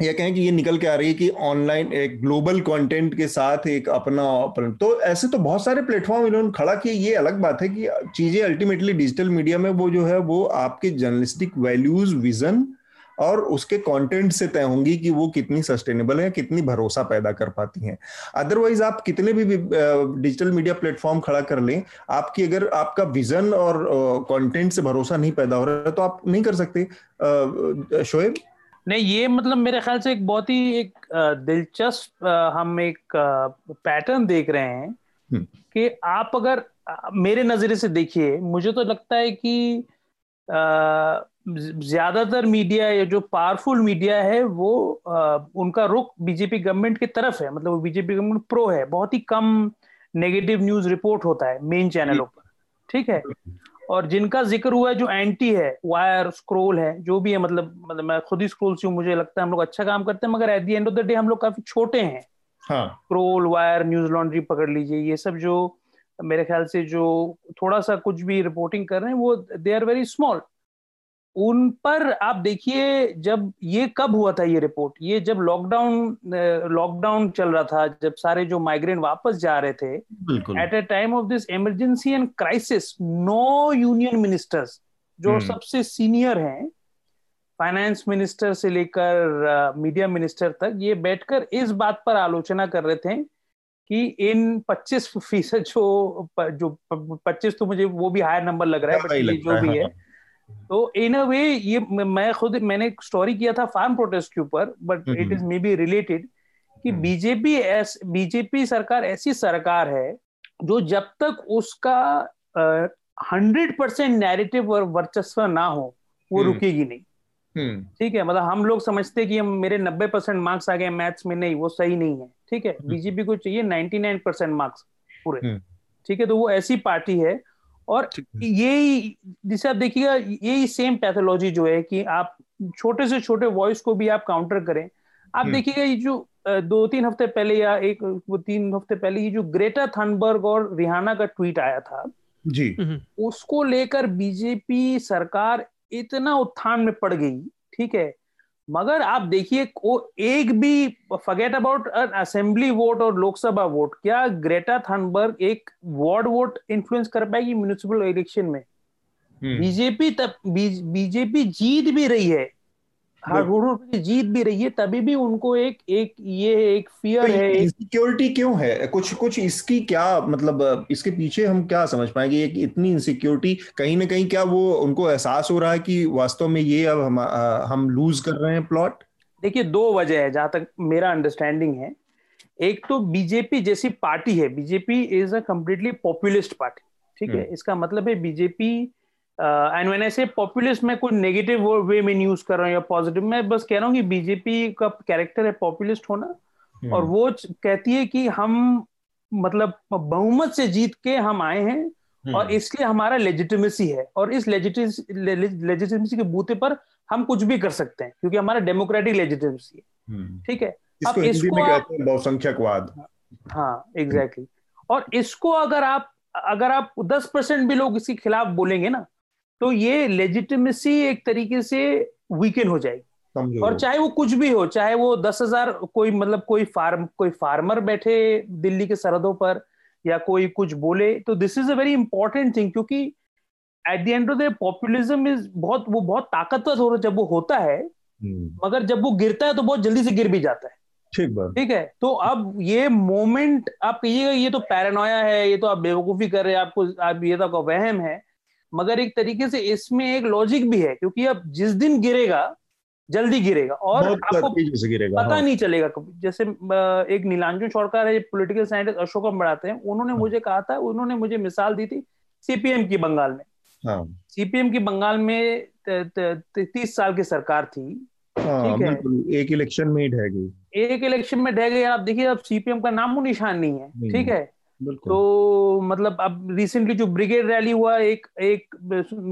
यह कहें कि ये निकल के आ रही है कि ऑनलाइन एक ग्लोबल कंटेंट के साथ एक अपना, तो ऐसे तो बहुत सारे प्लेटफॉर्म इन्होंने खड़ा किए। ये अलग बात है कि चीजें अल्टीमेटली डिजिटल मीडिया में वो जो है वो आपके जर्नलिस्टिक वैल्यूज, विजन और उसके कंटेंट से तय होंगी कि वो कितनी सस्टेनेबल है, कितनी भरोसा पैदा कर पाती हैं। अदरवाइज आप कितने भी डिजिटल मीडिया प्लेटफॉर्म खड़ा कर लें, आपकी अगर आपका विजन और कंटेंट से भरोसा नहीं पैदा हो रहा तो आप नहीं कर सकते। शोएब नहीं, ये मतलब मेरे ख्याल से एक बहुत ही एक दिलचस्प हम एक पैटर्न देख रहे हैं कि आप अगर मेरे नजरिए से देखिए, मुझे तो लगता है कि ज्यादातर मीडिया या जो पावरफुल मीडिया है वो उनका रुख बीजेपी गवर्नमेंट की तरफ है, मतलब वो बीजेपी गवर्नमेंट प्रो है, बहुत ही कम नेगेटिव न्यूज रिपोर्ट होता है मेन चैनलों पर, ठीक है। और जिनका जिक्र हुआ है जो एंटी है, वायर, स्क्रोल है, जो भी है, मतलब मतलब मैं खुद ही स्क्रोल से हूँ, मुझे लगता है हम लोग अच्छा काम करते हैं, मगर at the end of the day हम लोग काफी छोटे हैं। हाँ। स्क्रोल, वायर, न्यूज लॉन्ड्री पकड़ लीजिए, ये सब जो मेरे ख्याल से जो थोड़ा सा कुछ भी रिपोर्टिंग कर रहे हैं वो दे आर वेरी स्मॉल। उन पर आप देखिए, जब ये कब हुआ था ये रिपोर्ट, ये जब लॉकडाउन लॉकडाउन चल रहा था, जब सारे जो माइग्रेंट वापस जा रहे थे, at a time of this emergency and crisis, no union ministers जो सबसे सीनियर हैं, फाइनेंस मिनिस्टर से लेकर मीडिया मिनिस्टर तक, ये बैठकर इस बात पर आलोचना कर रहे थे कि इन पच्चीस फीसद जो जो पच्चीस, तो मुझे वो भी हायर नंबर लग रहा है, जो भी है, तो इन अ वे ये मैं खुद मैंने एक स्टोरी किया था फार्म प्रोटेस्ट के ऊपर, but it is maybe related कि बीजेपी एस बीजेपी सरकार ऐसी सरकार है जो जब तक उसका हंड्रेड परसेंट नैरेटिव और वर्चस्व ना हो वो रुकेगी नहीं, ठीक है। मतलब हम लोग समझते कि मेरे नब्बे परसेंट मार्क्स आ गए मैथ्स में, नहीं, वो सही नहीं है, ठीक है। बीजेपी को चाहिए नाइन्टी नाइन परसेंट मार्क्स पूरे, ठीक है। तो वो ऐसी पार्टी है और यही जिसे आप देखिएगा, यही सेम पैथोलॉजी जो है कि आप छोटे से छोटे वॉइस को भी आप काउंटर करें। आप देखिएगा ये जो दो तीन हफ्ते पहले या एक तीन हफ्ते पहले ये जो ग्रेटा थनबर्ग और रिहाना का ट्वीट आया था जी, उसको लेकर बीजेपी सरकार इतना उत्थान में पड़ गई, ठीक है। मगर आप देखिए एक भी, फॉरगेट अबाउट असेंबली वोट और लोकसभा वोट, क्या ग्रेटा थनबर्ग एक वार्ड वोट इन्फ्लुएंस कर पाएगी म्युनिसिपल इलेक्शन में? बीजेपी तब बीजेपी जीत भी रही है हाँ रूढ़िवादी जीत भी रही है, तभी भी उनको एक एक ये एक फियर है, इनसिक्योरिटी क्यों है? कुछ कुछ इसकी क्या मतलब, इसके पीछे हम क्या समझ पाएंगे एक इतनी इनसिक्योरिटी? कहीं ना कहीं क्या वो उनको एहसास हो रहा है कि वास्तव में ये अब हम हम लूज कर रहे हैं प्लॉट? देखिए दो वजह है जहां तक मेरा अंडरस्टैंडिंग है। एक तो बीजेपी जैसी पार्टी है, BJP is a completely populist party, ठीक है? इसका मतलब है बीजेपी, एंड व्हेन आई से पॉपुलिस्ट मैं कोई नेगेटिव वे में यूज कर रहा हूँ या पॉजिटिव, मैं बस कह रहा हूँ कि बीजेपी का कैरेक्टर है पॉपुलिस्ट होना, और वो कहती है कि हम मतलब बहुमत से जीत के हम आए हैं और इसलिए हमारा लेजिटिमेसी है, और इस लेजिटिमेसी के बूते पर हम कुछ भी कर सकते हैं क्योंकि हमारा डेमोक्रेटिक लेजिटिमेसी है, ठीक है? अब इसको बहुसंख्यकवाद, हाँ एग्जैक्टली, और इसको अगर आप अगर आप दस परसेंट भी लोग इसके खिलाफ बोलेंगे ना तो ये लेजिटिमेसी एक तरीके से वीकेन हो जाएगी। और चाहे वो कुछ भी हो, चाहे वो दस हजार कोई मतलब कोई फार्म कोई फार्मर बैठे दिल्ली के सरहदों पर या कोई कुछ बोले, तो this is a very important thing, क्योंकि at the end of the populism is बहुत वो बहुत ताकतवर हो जब वो होता है, मगर जब वो गिरता है तो बहुत जल्दी से गिर भी जाता है, ठीक है? तो अब ये मोमेंट आप कहिएगा ये तो पैरानोया है, ये तो आप बेवकूफी कर रहे हैं, आपको आप ये तो आपका वहम है, मगर एक तरीके से इसमें एक लॉजिक भी है क्योंकि अब जिस दिन गिरेगा जल्दी गिरेगा और आपको गिरेगा, पता हाँ। नहीं चलेगा कभी। जैसे एक नीलांजन शौरकार है, पॉलिटिकल साइंटिस्ट अशोकम बढ़ाते हैं, उन्होंने हाँ। मुझे कहा था, उन्होंने मुझे मिसाल दी थी सीपीएम की बंगाल में। हाँ। सीपीएम की बंगाल में तीस साल की सरकार थी, ठीक है? एक इलेक्शन में ही ढह गई, एक इलेक्शन में ढह गई। आप देखिए अब सीपीएम का नामो निशान नहीं है, ठीक है? तो मतलब अब रिसेंटली जो ब्रिगेड रैली हुआ, एक एक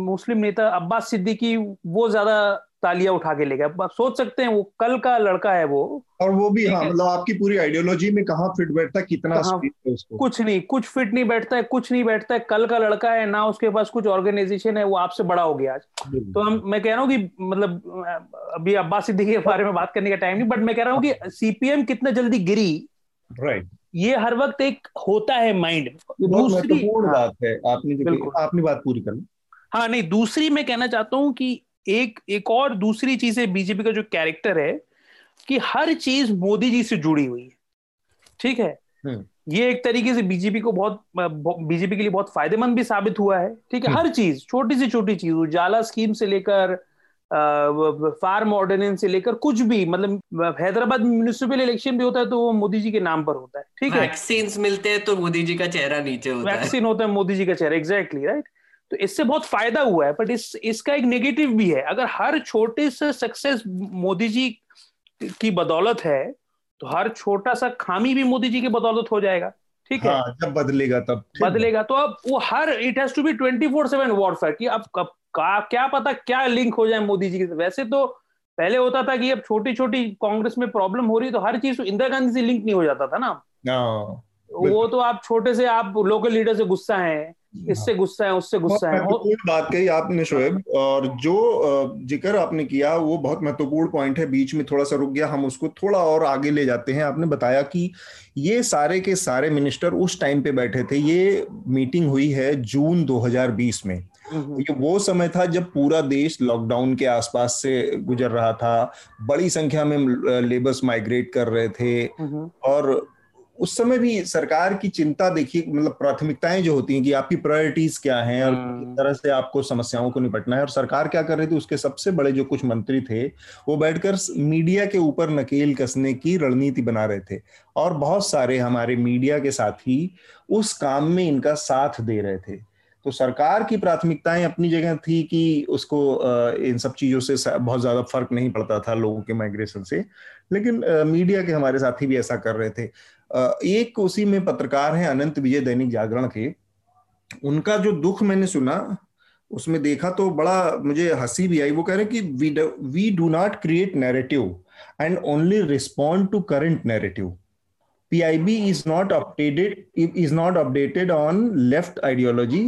मुस्लिम नेता अब्बास सिद्दीकी वो ज्यादा तालियां उठा के ले गए। आप सोच सकते हैं वो कल का लड़का है वो, और वो भी हाँ मतलब आपकी पूरी आइडियोलॉजी में कहाँ फिट बैठता है, कितना स्पीड है उसको, कुछ नहीं, कुछ फिट नहीं बैठता है, कुछ नहीं बैठता है। कल का लड़का है ना, उसके पास कुछ ऑर्गेनाइजेशन है, वो आपसे बड़ा हो गया आज। तो हम मैं कह रहा हूँ कि मतलब अभी अब्बास सिद्दीकी के बारे में बात करने का टाइम नहीं, बट मैं कह रहा हूँ कि सीपीएम कितना जल्दी गिरी, राइट? ये हर वक्त एक होता है माइंड। दूसरी बात है, आपने आपने बात पूरी कर ली। हाँ नहीं, दूसरी मैं कहना चाहता हूँ कि एक एक और दूसरी चीज है बीजेपी का जो कैरेक्टर है कि हर चीज मोदी जी से जुड़ी हुई है, ठीक है? ये एक तरीके से बीजेपी को बहुत बीजेपी के लिए बहुत फायदेमंद भी साबित हुआ है, ठीक है? हर चीज, छोटी से छोटी चीज, उजाला स्कीम से लेकर फार्म ऑर्डिनेंस से लेकर कुछ भी, मतलब हैदराबाद म्यूनिसिपल इलेक्शन भी होता है तो वो मोदी जी के नाम पर होता है, ठीक है? वैक्सीन मिलते हैं तो मोदी जी का चेहरा नीचे होता है, वैक्सीन होता है मोदी जी का चेहरा, एग्जैक्टली राइट। तो इससे बहुत फायदा हुआ है, बट इस इसका एक नेगेटिव भी है। अगर हर छोटे से सक्सेस मोदी जी की बदौलत है तो हर छोटा सा खामी भी मोदी जी की बदौलत हो जाएगा, ठीक है? हाँ, जब बदलेगा तब बदलेगा। तो अब वो हर it has to be twenty four seven warfare कि अब कब का क्या पता क्या लिंक हो जाए मोदी जी के। वैसे तो पहले होता था कि अब छोटी छोटी कांग्रेस में प्रॉब्लम हो रही तो हर चीज इंदिरा गांधी से लिंक नहीं हो जाता था ना, वो तो आप छोटे से आप लोकल लीडर से गुस्सा है, इससे गुस्सा है, उससे गुस्सा है। बात कही आपने शोएब, और जो जिक्र आपने किया वो बहुत महत्वपूर्ण पॉइंट है, बीच में थोड़ा सा रुक गया, हम उसको थोड़ा और आगे ले जाते हैं। आपने बताया कि ये सारे के सारे मिनिस्टर उस टाइम पे बैठे थे, ये मीटिंग हुई है जून दो हज़ार बीस में। ये वो समय था जब पूरा देश लॉकडाउन के आसपास से गुजर रहा था, बड़ी संख्या में लेबर्स माइग्रेट कर रहे थे, और उस समय भी सरकार की चिंता देखिए, मतलब प्राथमिकताएं जो होती हैं कि आपकी प्रायोरिटीज क्या हैं और किस तरह से आपको समस्याओं को निपटना है। और सरकार क्या कर रही थी, उसके सबसे बड़े जो कुछ मंत्री थे वो बैठकर मीडिया के ऊपर नकेल कसने की रणनीति बना रहे थे, और बहुत सारे हमारे मीडिया के साथी उस काम में इनका साथ दे रहे थे। तो सरकार की प्राथमिकताएं अपनी जगह थी कि उसको इन सब चीजों से बहुत ज्यादा फर्क नहीं पड़ता था लोगों के माइग्रेशन से, लेकिन मीडिया के हमारे साथी भी ऐसा कर रहे थे। एक उसी में पत्रकार हैं अनंत विजय दैनिक जागरण के, उनका जो दुख मैंने सुना उसमें देखा तो बड़ा मुझे हंसी भी आई। वो कह रहे हैं कि we do not create narrative and only respond to current narrative. PIB is not updated is not updated on left ideology.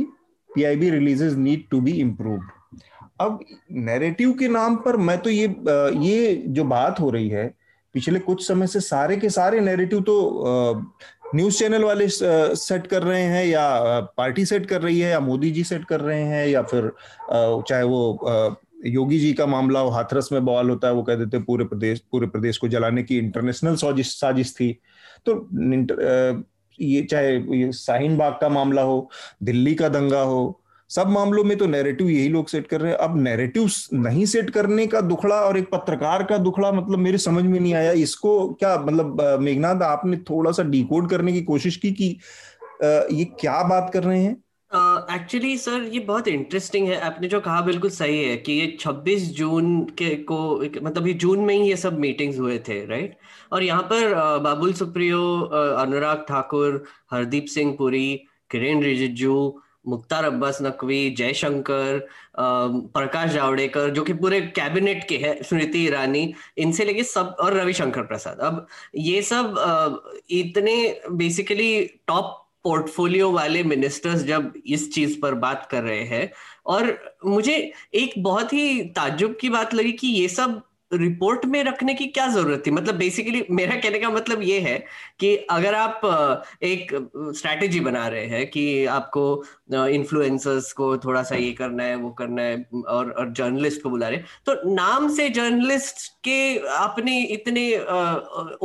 PIB releases need to be improved. अब नैरेटिव के नाम पर मैं तो ये ये जो बात हो रही है पिछले कुछ समय से, सारे के सारे नैरेटिव तो न्यूज चैनल वाले सेट कर रहे हैं, या पार्टी सेट कर रही है, या मोदी जी सेट कर रहे हैं, या फिर चाहे वो योगी जी का मामला वो हाथरस में बवाल होता है, वो कह देते हैं पूरे प्रदेश पूरे प्रदेश को जलाने की इंटरनेशनल साजिश थी। तो ये चाहे ये शाहीन बाग का मामला हो, दिल्ली का दंगा हो, सब मामलों में तो नैरेटिव यही लोग सेट कर रहे हैं। अब नैरेटिव नहीं सेट करने का दुखड़ा और एक पत्रकार का दुखड़ा, मतलब मेरे समझ में नहीं आया इसको क्या, मतलब मेघनाद आपने थोड़ा सा डिकोड करने की कोशिश की कि ये क्या बात कर रहे हैं। एक्चुअली uh, सर ये बहुत इंटरेस्टिंग है, आपने जो कहा बिल्कुल सही है कि ये छब्बीस जून के को मतलब ये जून में ही ये सब मीटिंग्स हुए थे, राइट। और यहाँ पर uh, बाबुल सुप्रियो, uh, अनुराग ठाकुर, हरदीप सिंह पुरी, किरण रिजिजू, मुख्तार अब्बास नकवी, जयशंकर, प्रकाश जावड़ेकर जो कि पूरे कैबिनेट के हैं, स्मृति ईरानी, इनसे लेके सब, और रविशंकर प्रसाद। अब ये सब इतने बेसिकली टॉप पोर्टफोलियो वाले मिनिस्टर्स जब इस चीज पर बात कर रहे हैं, और मुझे एक बहुत ही ताज्जुब की बात लगी कि ये सब रिपोर्ट में रखने की क्या जरूरत थी। मतलब बेसिकली मेरा कहने का मतलब ये है कि अगर आप एक स्ट्रैटेजी बना रहे हैं कि आपको इन्फ्लुएंसर्स को थोड़ा सा ये करना है वो करना है और, और जर्नलिस्ट को बुला रहे हैं, तो नाम से जर्नलिस्ट के आपने इतने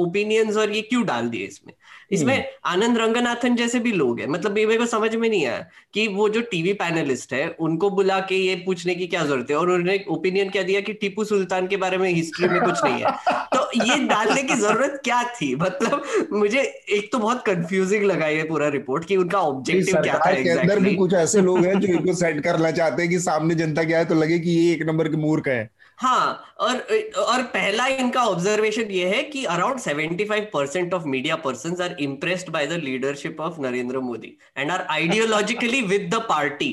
ओपिनियंस और ये क्यों डाल दिए इसमें इसमें आनंद रंगनाथन जैसे भी लोग हैं। मतलब मेरे को समझ में नहीं आया कि वो जो टीवी पैनलिस्ट है उनको बुला के ये पूछने की क्या जरूरत है, और उन्होंने ओपिनियन क्या दिया कि टीपू सुल्तान के बारे में हिस्ट्री में कुछ नहीं है, तो ये डालने की जरूरत क्या थी। मतलब मुझे एक तो बहुत कंफ्यूजिंग लगा ये पूरा रिपोर्ट कि उनका ऑब्जेक्टिव क्या था। अंदर भी कुछ ऐसे लोग हैं जो इनको सेट करना चाहते हैं कि सामने जनता क्या है तो लगे कि ये एक नंबर के मूर्ख है। हाँ, और और पहला इनका ऑब्जर्वेशन ये है कि अराउंड पचहत्तर percent of media persons are impressed by the leadership of Narendra Modi and are ideologically with the party,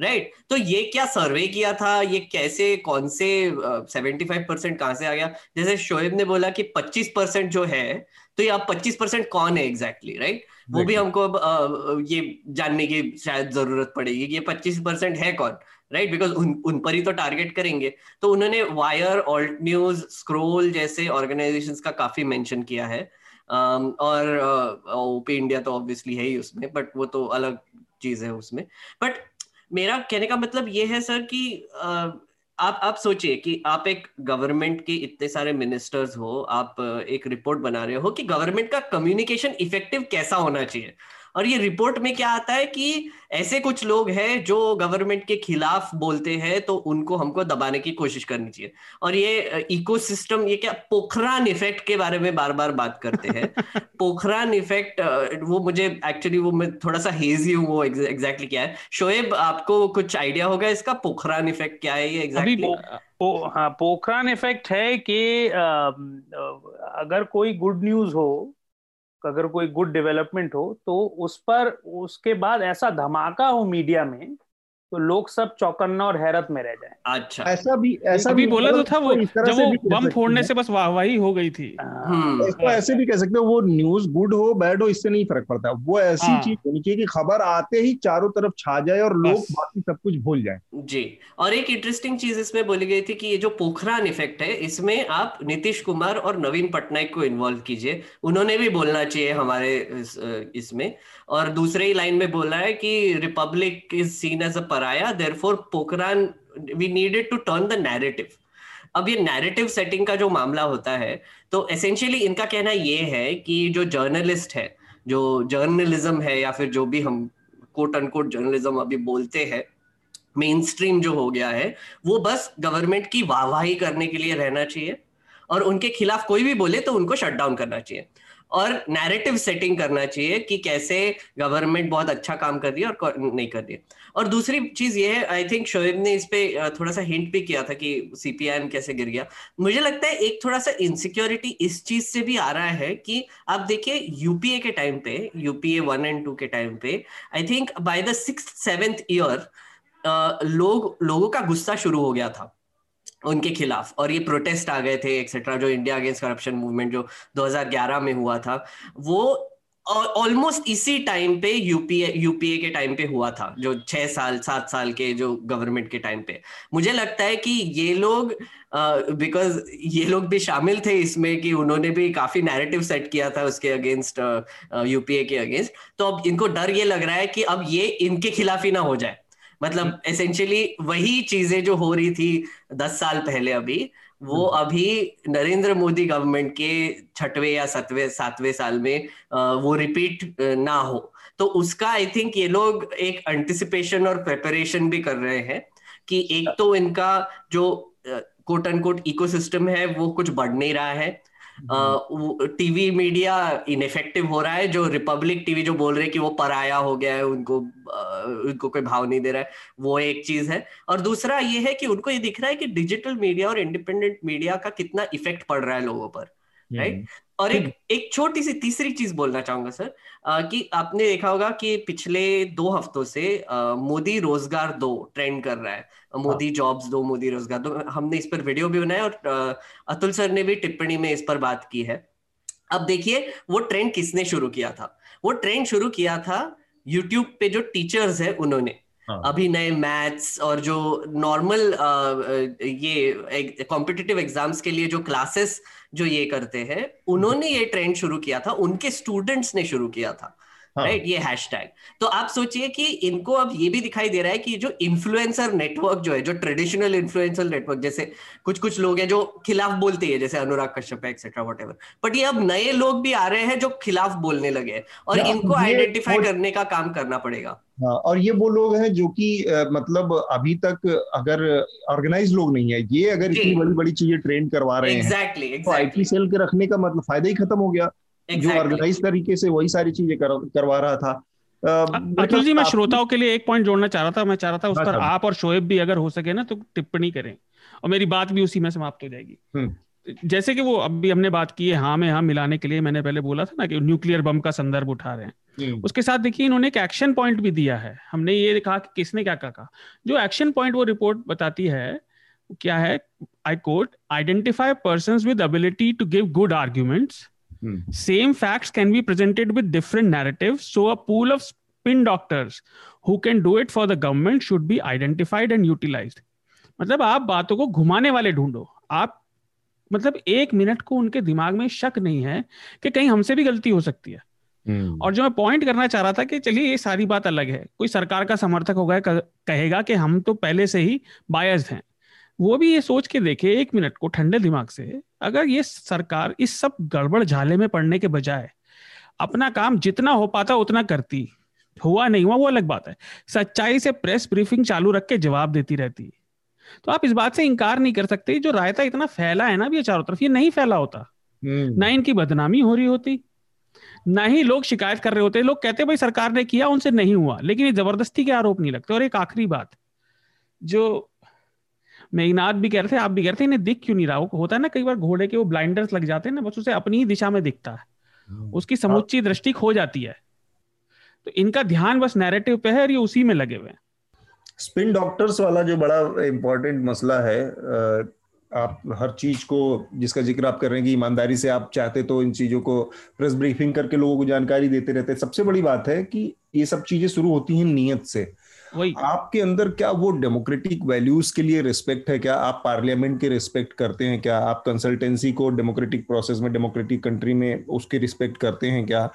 right. तो ये क्या सर्वे किया था, ये कैसे, कौन से पचहत्तर परसेंट कहाँ से आ गया। जैसे शोएब ने बोला कि पच्चीस परसेंट जो है, तो ये आप पच्चीस परसेंट कौन है एग्जैक्टली, राइट। वो भी हमको अब ये जानने की शायद जरूरत पड़ेगी कि ये पच्चीस परसेंट है कौन, राइट, बिकॉज उन उन पर ही तो टारगेट करेंगे। तो उन्होंने वायर, ऑल्ट न्यूज, स्क्रोल जैसे ऑर्गेनाइजेशंस का काफी मेंशन किया है, और ओपी इंडिया तो ऑब्वियसली है ही उसमें, बट वो तो अलग चीज है उसमें। बट मेरा कहने का मतलब ये है सर कि आप आप सोचिए कि आप एक गवर्नमेंट के इतने सारे मिनिस्टर्स हो, आप एक रिपोर्ट बना रहे हो कि गवर्नमेंट का कम्युनिकेशन इफेक्टिव कैसा होना चाहिए, और ये रिपोर्ट में क्या आता है कि ऐसे कुछ लोग हैं जो गवर्नमेंट के खिलाफ बोलते हैं तो उनको हमको दबाने की कोशिश करनी चाहिए। और ये इकोसिस्टम, ये क्या पोखरान इफेक्ट के बारे में बार बार बात करते हैं। पोखरान इफेक्ट, वो मुझे एक्चुअली वो मैं थोड़ा सा हेजी हूँ वो एग्जैक्टली क्या है। शोएब, आपको कुछ आइडिया होगा इसका, पोखरान इफेक्ट क्या है ये एग्जैक्टली? पो, हाँ, पोखरान इफेक्ट है कि अगर कोई गुड न्यूज हो, अगर कोई गुड डेवलपमेंट हो, तो उस पर उसके बाद ऐसा धमाका हो मीडिया में तो लोग सब चौकन्ना और हैरत में रह जाएं। अच्छा, ऐसा भी ऐसा भी, भी बोला तो था वो, जब वो बम फोड़ने से बस वाहवाही हो गई थी। इसको ऐसे भी कह सकते हो, वो न्यूज गुड हो बैड हो इससे नहीं फर्क पड़ता, वो ऐसी चीज होनी चाहिए कि खबर आते ही चारों तरफ छा जाए और लोग बाकी सब कुछ भूल जाएं। जी, और एक इंटरेस्टिंग चीज इसमें बोली गई थी कि ये जो पोखरान इफेक्ट है, इसमें आप नीतीश कुमार और नवीन पटनायक को इन्वॉल्व कीजिए, उन्होंने भी बोलना चाहिए हमारे इसमें। और दूसरे ही लाइन में बोला है कि Republic is seen as a पराया, therefore Pokhran, we needed to turn the narrative। अब ये narrative setting का जो मामला होता है, तो essentially इनका कहना ये है कि जो journalist है, जो journalism है, या फिर जो भी हम quote unquote journalism अभी बोलते हैं, mainstream जो हो गया है, वो बस government की वाहवाही करने के लिए रहना चाहिए, और उनके खिलाफ कोई भी बोले तो उनको shut down करना चाहिए, और नैरेटिव सेटिंग करना चाहिए कि कैसे गवर्नमेंट बहुत अच्छा काम कर रही है और नहीं कर रही है। और दूसरी चीज ये है, आई थिंक शोएब ने इस पे थोड़ा सा हिंट भी किया था कि सीपीएम कैसे गिर गया। मुझे लगता है एक थोड़ा सा इनसिक्योरिटी इस चीज से भी आ रहा है कि आप देखिए यूपीए के टाइम पे, यूपीए वन एंड टू के टाइम पे, I think by the sixth seventh year लोग लोगों का गुस्सा शुरू हो गया था उनके खिलाफ, और ये प्रोटेस्ट आ गए थे एक्सेट्रा, जो इंडिया अगेंस्ट करप्शन मूवमेंट जो दो हज़ार ग्यारह में हुआ था, वो ऑलमोस्ट इसी टाइम पे यूपीए यूपीए के टाइम पे हुआ था, जो छह साल सात साल के जो गवर्नमेंट के टाइम पे। मुझे लगता है कि ये लोग, बिकॉज uh, ये लोग भी शामिल थे इसमें कि उन्होंने भी काफी नैरेटिव सेट किया था उसके अगेंस्ट, यूपीए uh, uh, के अगेंस्ट, तो अब इनको डर ये लग रहा है कि अब ये इनके खिलाफ ही ना हो जाए, मतलब एसेंशियली वही चीजें जो हो रही थी दस साल पहले अभी वो अभी नरेंद्र मोदी गवर्नमेंट के छठवें या सातवें सातवें साल में वो रिपीट ना हो, तो उसका आई थिंक ये लोग एक एंटिसिपेशन और प्रिपरेशन भी कर रहे हैं कि एक तो इनका जो कोट अनकोट इकोसिस्टम है वो कुछ बढ़ नहीं रहा है, टीवी मीडिया इनफेक्टिव हो रहा है, जो रिपब्लिक टीवी जो बोल रहे हैं कि वो पराया हो गया है, उनको उनको कोई भाव नहीं दे रहा है, वो एक चीज है। और दूसरा ये है कि उनको ये दिख रहा है कि डिजिटल मीडिया और इंडिपेंडेंट मीडिया का कितना इफेक्ट पड़ रहा है लोगों पर, राइट। और एक एक छोटी सी तीसरी चीज बोलना चाहूंगा सर कि आपने देखा होगा कि पिछले दो हफ्तों से मोदी रोजगार दो ट्रेंड कर रहा है, मोदी जॉब्स दो, मोदी रोजगार दो, हमने इस पर वीडियो भी बनाया और अतुल सर ने भी टिप्पणी में इस पर बात की है। अब देखिए वो ट्रेंड किसने शुरू किया था, वो ट्रेंड शुरू किया था यूट्यूब पे जो टीचर्स है उन्होंने, अभी नए मैथ्स और जो नॉर्मल ये कॉम्पिटिटिव एग्जाम्स के लिए जो क्लासेस जो ये करते हैं उन्होंने ये ट्रेंड शुरू किया था, उनके स्टूडेंट्स ने शुरू किया था, राइट, ये हैशटैग। तो आप सोचिए कि इनको अब ये भी दिखाई दे रहा है कि जो इन्फ्लुएंसर नेटवर्क जो है, जो ट्रेडिशनल इन्फ्लुएंसर नेटवर्क, जैसे कुछ कुछ लोग हैं जो खिलाफ बोलते हैं जैसे Anurag Kashyap etcetera whatever, but ये अब नए लोग भी आ रहे हैं जो खिलाफ बोलने लगे हैं और इनको आइडेंटिफाई करने का काम करना पड़ेगा। हाँ, और ये वो लोग हैं जो कि मतलब अभी तक अगर ऑर्गेनाइज लोग नहीं है, ये अगर इतनी बड़ी बड़ी चीजें ट्रेंड करवा रहे हैं, exactly, exactly. तो आईटी सेल के रखने का मतलब फायदा ही खत्म हो गया, exactly. जो ऑर्गेनाइज तरीके से वही सारी चीजें कर, करवा रहा था। अतुल जी, मैं श्रोताओं के लिए एक पॉइंट जोड़ना चाह रहा था, मैं चाह रहा था उस पर आप और शोएब भी अगर हो सके ना तो टिप्पणी करें और मेरी बात भी उसी में समाप्त हो जाएगी। जैसे कि वो अभी हमने बात की है हाँ में हाँ मिलाने के लिए, मैंने पहले बोला था ना कि न्यूक्लियर बम का संदर्भ उठा रहे हैं, उसके साथ देखिए इन्होंने एक एक्शन पॉइंट भी दिया है। हमने ये कहा कि किसने क्या कहा, जो एक्शन पॉइंट वो रिपोर्ट बताती है क्या है, I quote, identify persons with ability to give good arguments, same facts can be presented with different narratives, so a pool of spin doctors who can do it for the government should be identified and utilised. मतलब आप बातों को घुमाने वाले ढूंढो, आप मतलब एक मिनट को उनके दिमाग में शक नहीं है कि कहीं हमसे भी गलती हो सकती है। hmm. और जो मैं पॉइंट करना चाह रहा था कि चलिए ये सारी बात अलग है, कोई सरकार का समर्थक होगा कहेगा कि हम तो पहले से ही बायस्ड हैं, वो भी ये सोच के देखे एक मिनट को ठंडे दिमाग से, अगर ये सरकार इस सब गड़बड़ झाले में पड़ने के बजाय अपना काम जितना हो पाता उतना करती, हुआ नहीं हुआ वो अलग बात है, सच्चाई से प्रेस ब्रीफिंग चालू रख के जवाब देती रहती, तो आप इस बात से इंकार नहीं कर सकते। जो रायता इतना फैला है ना ये चारों तरफ, ये नहीं फैला होता ना इनकी बदनामी हो रही होती, ना ही लोग शिकायत कर रहे होते, लोग कहते भाई सरकार ने किया उनसे नहीं हुआ, लेकिन ये जबरदस्ती के आरोप नहीं लगते। और एक आखिरी बात जो मेघनाद भी कह रहे थे, आप भी कह रहे थे, इन्हें दिख क्यों नहीं रहा, होता है ना कई बार घोड़े के वो ब्लाइंडर्स लग जाते हैं ना, बस उसे अपनी ही दिशा में दिखता है, उसकी समूची दृष्टि खो जाती है, तो इनका ध्यान बस नैरेटिव पे है और ये उसी में लगे हुए हैं। स्पिन डॉक्टर्स वाला जो बड़ा इम्पोर्टेंट मसला है, आप हर चीज को जिसका जिक्र आप कर रहे हैं कि ईमानदारी से आप चाहते तो इन चीजों को प्रेस ब्रीफिंग करके लोगों को जानकारी देते रहते हैं, सबसे बड़ी बात है कि ये सब चीजें शुरू होती हैं नीयत से। वही आपके अंदर क्या वो डेमोक्रेटिक वैल्यूज के लिए रिस्पेक्ट है, क्या आप पार्लियामेंट के रिस्पेक्ट करते हैं, क्या आप कंसल्टेंसी को डेमोक्रेटिक प्रोसेस में डेमोक्रेटिक कंट्री में उसके रिस्पेक्ट करते हैं, क्या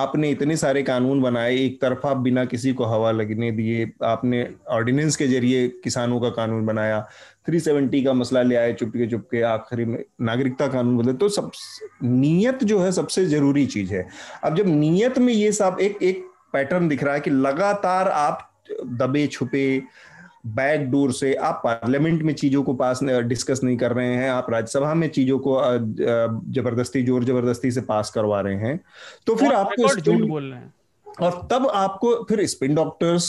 आपने इतने सारे कानून बनाए एक तरफा बिना किसी को हवा लगने दिए, आपने ऑर्डिनेंस के जरिए किसानों का कानून बनाया, तीन सौ सत्तर का मसला ले आए चुपके चुपके, आखिरी में नागरिकता कानून बदले, तो सब नीयत जो है सबसे जरूरी चीज है। अब जब नीयत में ये सब एक एक पैटर्न दिख रहा है कि लगातार आप दबे छुपे बैकडोर से आप पार्लियामेंट में चीजों को पास डिस्कस नहीं कर रहे हैं, आप राज्यसभा में चीजों को जबरदस्ती जोर जबरदस्ती से पास करवा रहे हैं, तो फिर आपको झूठ बोल रहे हैं और तब आपको फिर स्पिन डॉक्टर्स,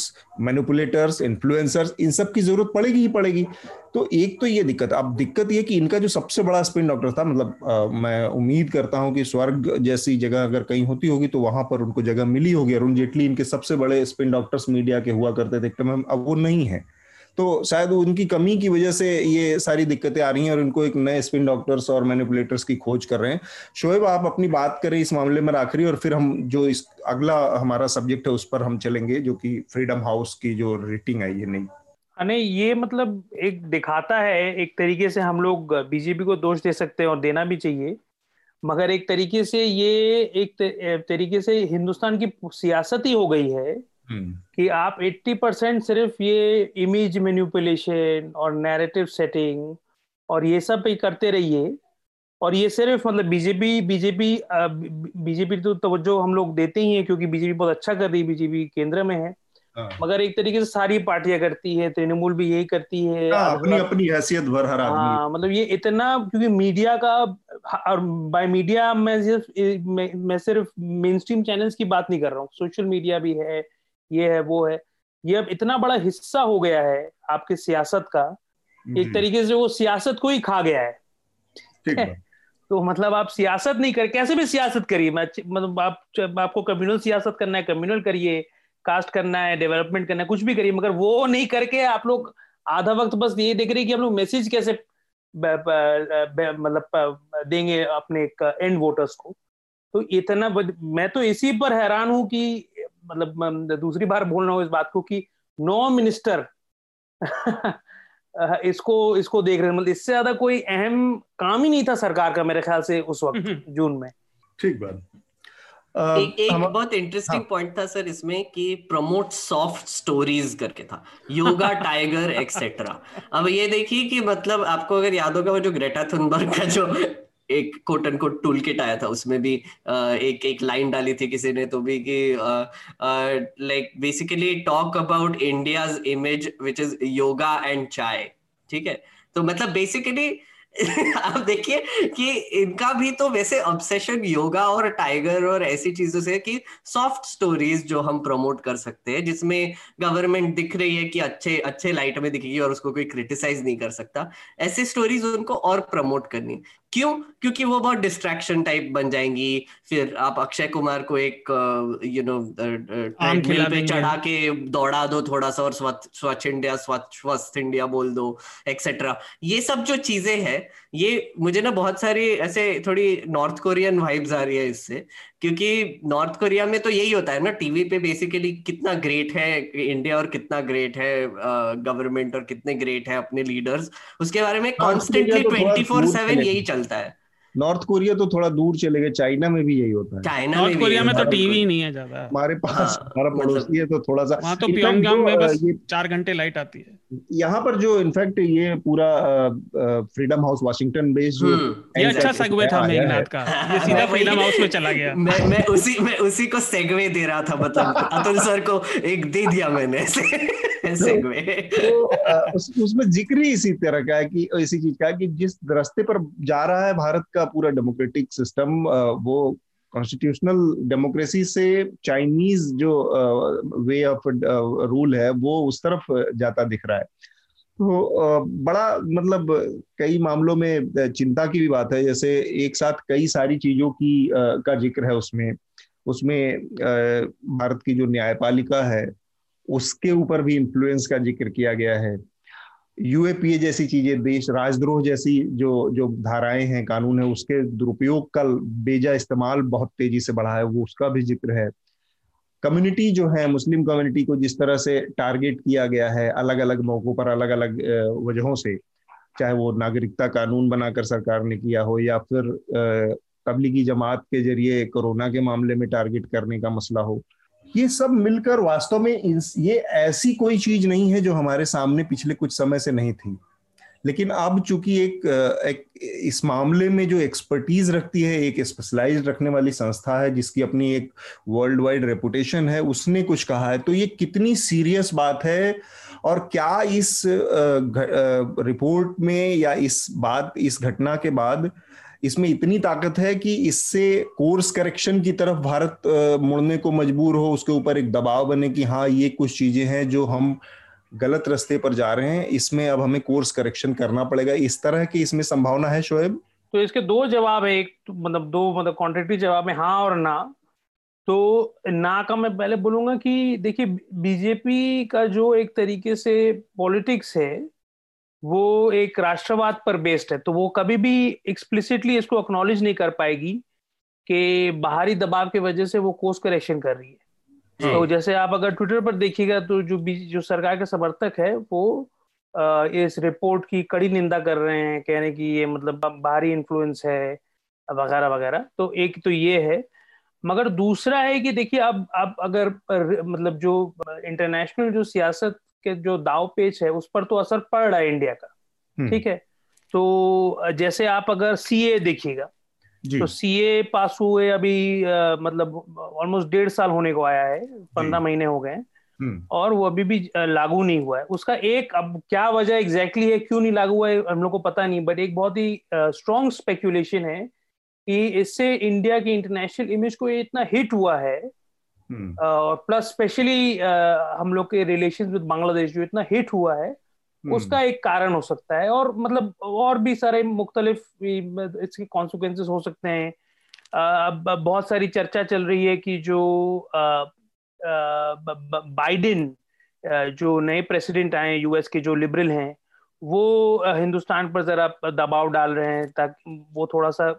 मैनिपुलेटर्स, इन्फ्लुएंसर्स, इन सब की जरूरत पड़ेगी ही पड़ेगी। तो एक तो ये दिक्कत, अब दिक्कत ये कि इनका जो सबसे बड़ा स्पिन डॉक्टर था, मतलब आ, मैं उम्मीद करता हूं कि स्वर्ग जैसी जगह अगर कहीं होती होगी तो वहां पर उनको जगह मिली होगी, अरुण जेटली इनके सबसे बड़े स्पिन डॉक्टर्स मीडिया के हुआ करते थे, तो अब वो नहीं है, तो शायद उनकी कमी की वजह से ये सारी दिक्कतें आ रही हैं और उनको एक नए स्पिन डॉक्टर्स और मैनिपुलेटर्स की खोज कर रहे हैं। शोएब, आप अपनी बात करें इस मामले में आखिरी, और फिर हम जो इस अगला हमारा सब्जेक्ट है उस पर हम चलेंगे, जो कि फ्रीडम हाउस की जो रेटिंग आई है। नहीं नहीं ये मतलब एक दिखाता है, एक तरीके से हम लोग बीजेपी को दोष दे सकते हैं और देना भी चाहिए, मगर एक तरीके से ये एक तरीके से हिंदुस्तान की सियासत ही हो गई है कि आप अस्सी परसेंट सिर्फ ये इमेज मैनिपुलेशन और नैरेटिव सेटिंग और ये सब भी करते रहिए, और ये सिर्फ मतलब बीजेपी बीजेपी बीजेपी तो तवज्जो हम लोग देते ही हैं क्योंकि बीजेपी बहुत अच्छा कर रही है, बीजेपी केंद्र में है, मगर एक तरीके से सारी पार्टियां करती है, तृणमूल भी यही करती है अपनी अपनी हैसियत भर हर आदमी। हाँ, मतलब ये इतना क्योंकि मीडिया का, और बाय मीडिया मैं सिर्फ मैं, मैं सिर्फ मेन स्ट्रीम चैनल्स की बात नहीं कर रहा हूँ, सोशल मीडिया भी है, ये है वो है, ये अब इतना बड़ा हिस्सा हो गया है आपके सियासत का, एक तरीके से वो सियासत को ही खा गया है। ठीक है, तो मतलब आप सियासत नहीं कर, कैसे भी सियासत करिए, मतलब आप आपको कम्युनल सियासत करना है कम्युनल करिए, कास्ट करना है डेवलपमेंट करना है, कुछ भी करिए, मगर वो नहीं करके आप लोग आधा वक्त बस ये देख रहे हैं कि हम लोग मैसेज कैसे मतलब देंगे अपने एंड वोटर्स को। तो इतना मैं तो इसी पर हैरान हूं कि मतलब दूसरी बार बोल रहा हूं इस बात को कि नौ मिनिस्टर इसको इसको देख रहे हैं, मतलब इससे ज्यादा कोई अहम काम ही नहीं था सरकार का मेरे ख्याल से उस वक्त जून में। ठीक बात। Uh, एक, एक बहुत इंटरेस्टिंग पॉइंट हाँ. था सर इसमें कि प्रमोट सॉफ्ट स्टोरीज करके था, योगा टाइगर एक्सेट्रा। अब ये देखिए कि मतलब आपको अगर याद होगा वो जो ग्रेटा थनबर्ग का जो एक quote and quote tool kit आया था, उसमें भी एक एक लाइन डाली थी किसी ने तो भी कि like basically talk about India's image which is yoga and chai. ठीक है, तो मतलब बेसिकली आप देखिए कि इनका भी तो वैसे ऑब्सेशन योगा और टाइगर और ऐसी चीजों से कि सॉफ्ट स्टोरीज जो हम प्रमोट कर सकते हैं जिसमें गवर्नमेंट दिख रही है कि अच्छे अच्छे लाइट में दिखेगी और उसको कोई क्रिटिसाइज नहीं कर सकता, ऐसी स्टोरीज उनको और प्रमोट करनी। क्यों? क्योंकि वो बहुत डिस्ट्रैक्शन टाइप बन जाएंगी। फिर आप अक्षय कुमार को एक यू नो ट्रेडमिल पे चढ़ा के दौड़ा दो थोड़ा सा और स्वच्छ इंडिया स्वस्थ इंडिया बोल दो एक्सेट्रा, ये सब जो चीजें हैं, ये मुझे ना बहुत सारी ऐसे थोड़ी नॉर्थ कोरियन वाइब्स आ रही है इससे, क्योंकि नॉर्थ कोरिया में तो यही होता है ना टीवी पे बेसिकली कितना ग्रेट है इंडिया और कितना ग्रेट है गवर्नमेंट और कितने ग्रेट है अपने लीडर्स, उसके बारे में कॉन्स्टेंटली ट्वेंटी फोर सेवन यही चलता है। नॉर्थ कोरिया तो थोड़ा दूर चले गए, चाइना में भी यही होता है। चाइना नॉर्थ कोरिया में तो टीवी नहीं है ज्यादा, हमारे पास हमारा पड़ोसी है तो थोड़ा सा वहाँ तो प्योंगयांग में बस चार घंटे लाइट आती है। यहाँ पर जो इनफैक्ट ये पूरा फ्रीडम हाउस वाशिंगटन बेस्ड ये अच्छा सेगवे था मेघनाद का, ये सीधा फ्रीडम हाउस में चला गया। मैं मैं उसी मैं उसी को सेगवे दे रहा था, मतलब अतुल सर को एक दे दिया मैंने सेगवे। उसमें जिक्र ही इसी तरह का है कि इसी चीज का है कि जिस रास्ते पर जा रहा है भारत का पूरा डेमोक्रेटिक सिस्टम, वो कॉन्स्टिट्यूशनल डेमोक्रेसी से चाइनीज जो वे ऑफ रूल है वो उस तरफ जाता दिख रहा है। तो बड़ा मतलब कई मामलों में चिंता की भी बात है, जैसे एक साथ कई सारी चीजों की का जिक्र है उसमें उसमें भारत की जो न्यायपालिका है उसके ऊपर भी इन्फ्लुएंस का जिक्र किया गया है। यूएपीए जैसी चीजें, देश राजद्रोह जैसी जो जो धाराएं हैं कानून है उसके दुरुपयोग का बेजा इस्तेमाल बहुत तेजी से बढ़ा है, वो उसका भी जिक्र है। कम्युनिटी जो है मुस्लिम कम्युनिटी को जिस तरह से टारगेट किया गया है अलग अलग मौकों पर अलग अलग वजहों से, चाहे वो नागरिकता कानून बनाकर सरकार ने किया हो या फिर तबलीगी जमात के जरिए कोरोना के मामले में टारगेट करने का मसला हो, ये सब मिलकर वास्तव में ये ऐसी कोई चीज नहीं है जो हमारे सामने पिछले कुछ समय से नहीं थी। लेकिन अब चूंकि एक, एक इस मामले में जो एक्सपर्टीज रखती है एक स्पेशलाइज्ड रखने वाली संस्था है जिसकी अपनी एक वर्ल्ड वाइड रेपुटेशन है, उसने कुछ कहा है। तो ये कितनी सीरियस बात है और क्या इस रिपोर्ट में या इस बात इस घटना के बाद इसमें इतनी ताकत है कि इससे कोर्स करेक्शन की तरफ भारत मुड़ने को मजबूर हो, उसके ऊपर एक दबाव बने कि हाँ ये कुछ चीजें हैं जो हम गलत रास्ते पर जा रहे हैं, इसमें अब हमें कोर्स करेक्शन करना पड़ेगा, इस तरह की इसमें संभावना है शोएब? तो इसके दो जवाब है, एक तो, मतलब दो मतलब कॉन्ट्रेडिक्टरी जवाब है, हाँ और ना। तो ना का मैं पहले बोलूंगा कि देखिए बीजेपी का जो एक तरीके से पॉलिटिक्स है वो एक राष्ट्रवाद पर बेस्ड है, तो वो कभी भी एक्सप्लिसिटली इसको एक्नॉलेज नहीं कर पाएगी कि बाहरी दबाव के वजह से वो कोर्स करेक्शन कर रही है। तो जैसे आप अगर ट्विटर पर देखिएगा तो जो जो सरकार के समर्थक है वो आ, इस रिपोर्ट की कड़ी निंदा कर रहे हैं, कह रहे हैं कि ये मतलब बाहरी इन्फ्लुएंस है वगैरह वगैरह। तो एक तो ये है। मगर दूसरा है कि देखिए अब अब अगर मतलब जो इंटरनेशनल जो सियासत के जो दाव पेच है उस पर तो असर पड़ रहा है इंडिया का, ठीक है। तो जैसे आप अगर सीए देखिएगा तो सीए पास हुए अभी आ, मतलब ऑलमोस्ट डेढ़ साल होने को आया है, पंद्रह महीने हो गए और वो अभी भी लागू नहीं हुआ है। उसका एक अब क्या वजह एग्जैक्टली है क्यों नहीं लागू हुआ है हम लोग को पता नहीं, बट एक बहुत ही स्ट्रॉन्ग स्पेक्यूलेशन है कि इससे इंडिया की इंटरनेशनल इमेज को ये इतना हिट हुआ है और प्लस स्पेशली हम लोग के रिलेशंस विद बांग्लादेश जो इतना हिट हुआ है उसका एक कारण हो सकता है। और मतलब और भी सारे मुख्तलिफ इसके कॉन्सिक्वेंसेस हो सकते हैं। अब बहुत सारी चर्चा चल रही है कि जो बाइडेन जो नए प्रेसिडेंट आए यूएस के जो लिबरल हैं वो हिंदुस्तान पर जरा दबाव डाल रहे हैं ताकि वो थोड़ा सा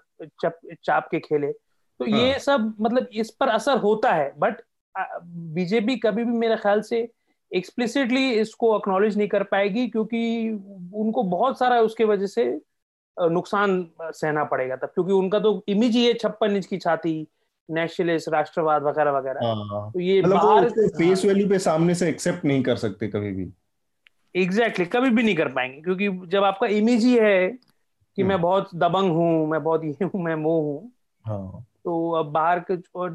चप चाप के खेले, तो हाँ। ये सब मतलब इस पर असर होता है, बट बीजेपी कभी भी मेरे ख्याल से एक्सप्लिसिटली इसको एक्नॉलेज नहीं कर पाएगी क्योंकि उनको बहुत सारा उसके वजह से नुकसान सहना पड़ेगा तब, क्योंकि उनका तो इमेज ही है छप्पन इंच की छाती, नेशनलिस्ट, राष्ट्रवाद वगैरह वगैरह, तो ये बाहर फेस वैल्यू पे सामने से एक्सेप्ट नहीं कर सकते कभी भी। एग्जैक्टली exactly, कभी भी नहीं कर पाएंगे क्योंकि जब आपका इमेज ही है कि मैं बहुत दबंग हूँ, मैं बहुत ये हूँ, मैं वो हूँ, हाँ। तो अब बाहर के,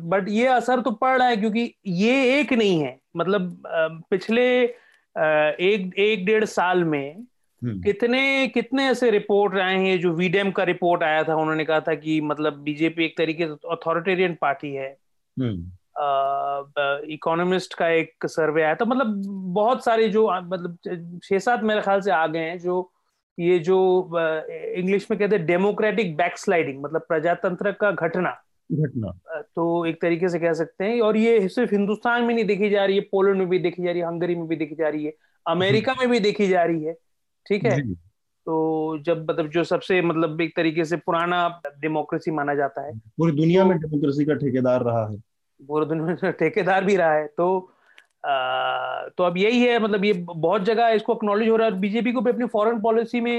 बट ये असर तो पड़ रहा है क्योंकि ये एक नहीं है, मतलब पिछले एक एक डेढ़ साल में कितने कितने ऐसे रिपोर्ट आए हैं। जो वीडेम का रिपोर्ट आया था उन्होंने कहा था कि मतलब बीजेपी एक तरीके से अथॉरिटेरियन पार्टी है, इकोनॉमिस्ट का एक सर्वे आया था, मतलब बहुत सारे जो मतलब छह सात मेरे ख्याल से आ गए हैं जो ये जो इंग्लिश में कहते हैं डेमोक्रेटिक बैकस्लाइडिंग, मतलब प्रजातंत्र का घटना घटना तो एक तरीके से कह सकते हैं। और ये सिर्फ हिंदुस्तान में नहीं देखी जा रही है, पोलैंड में भी देखी जा रही है, हंगरी में भी देखी जा रही है, अमेरिका में भी देखी जा रही है, ठीक है। तो जब मतलब जो सबसे मतलब एक तरीके से पुराना डेमोक्रेसी माना जाता है, पूरी दुनिया में डेमोक्रेसी का ठेकेदार रहा है, पूरी दुनिया में ठेकेदार भी रहा है। तो आ, तो अब यही है, मतलब ये बहुत जगह इसको एक्नॉलेज हो रहा है, बीजेपी को भी अपनी फॉरेन पॉलिसी में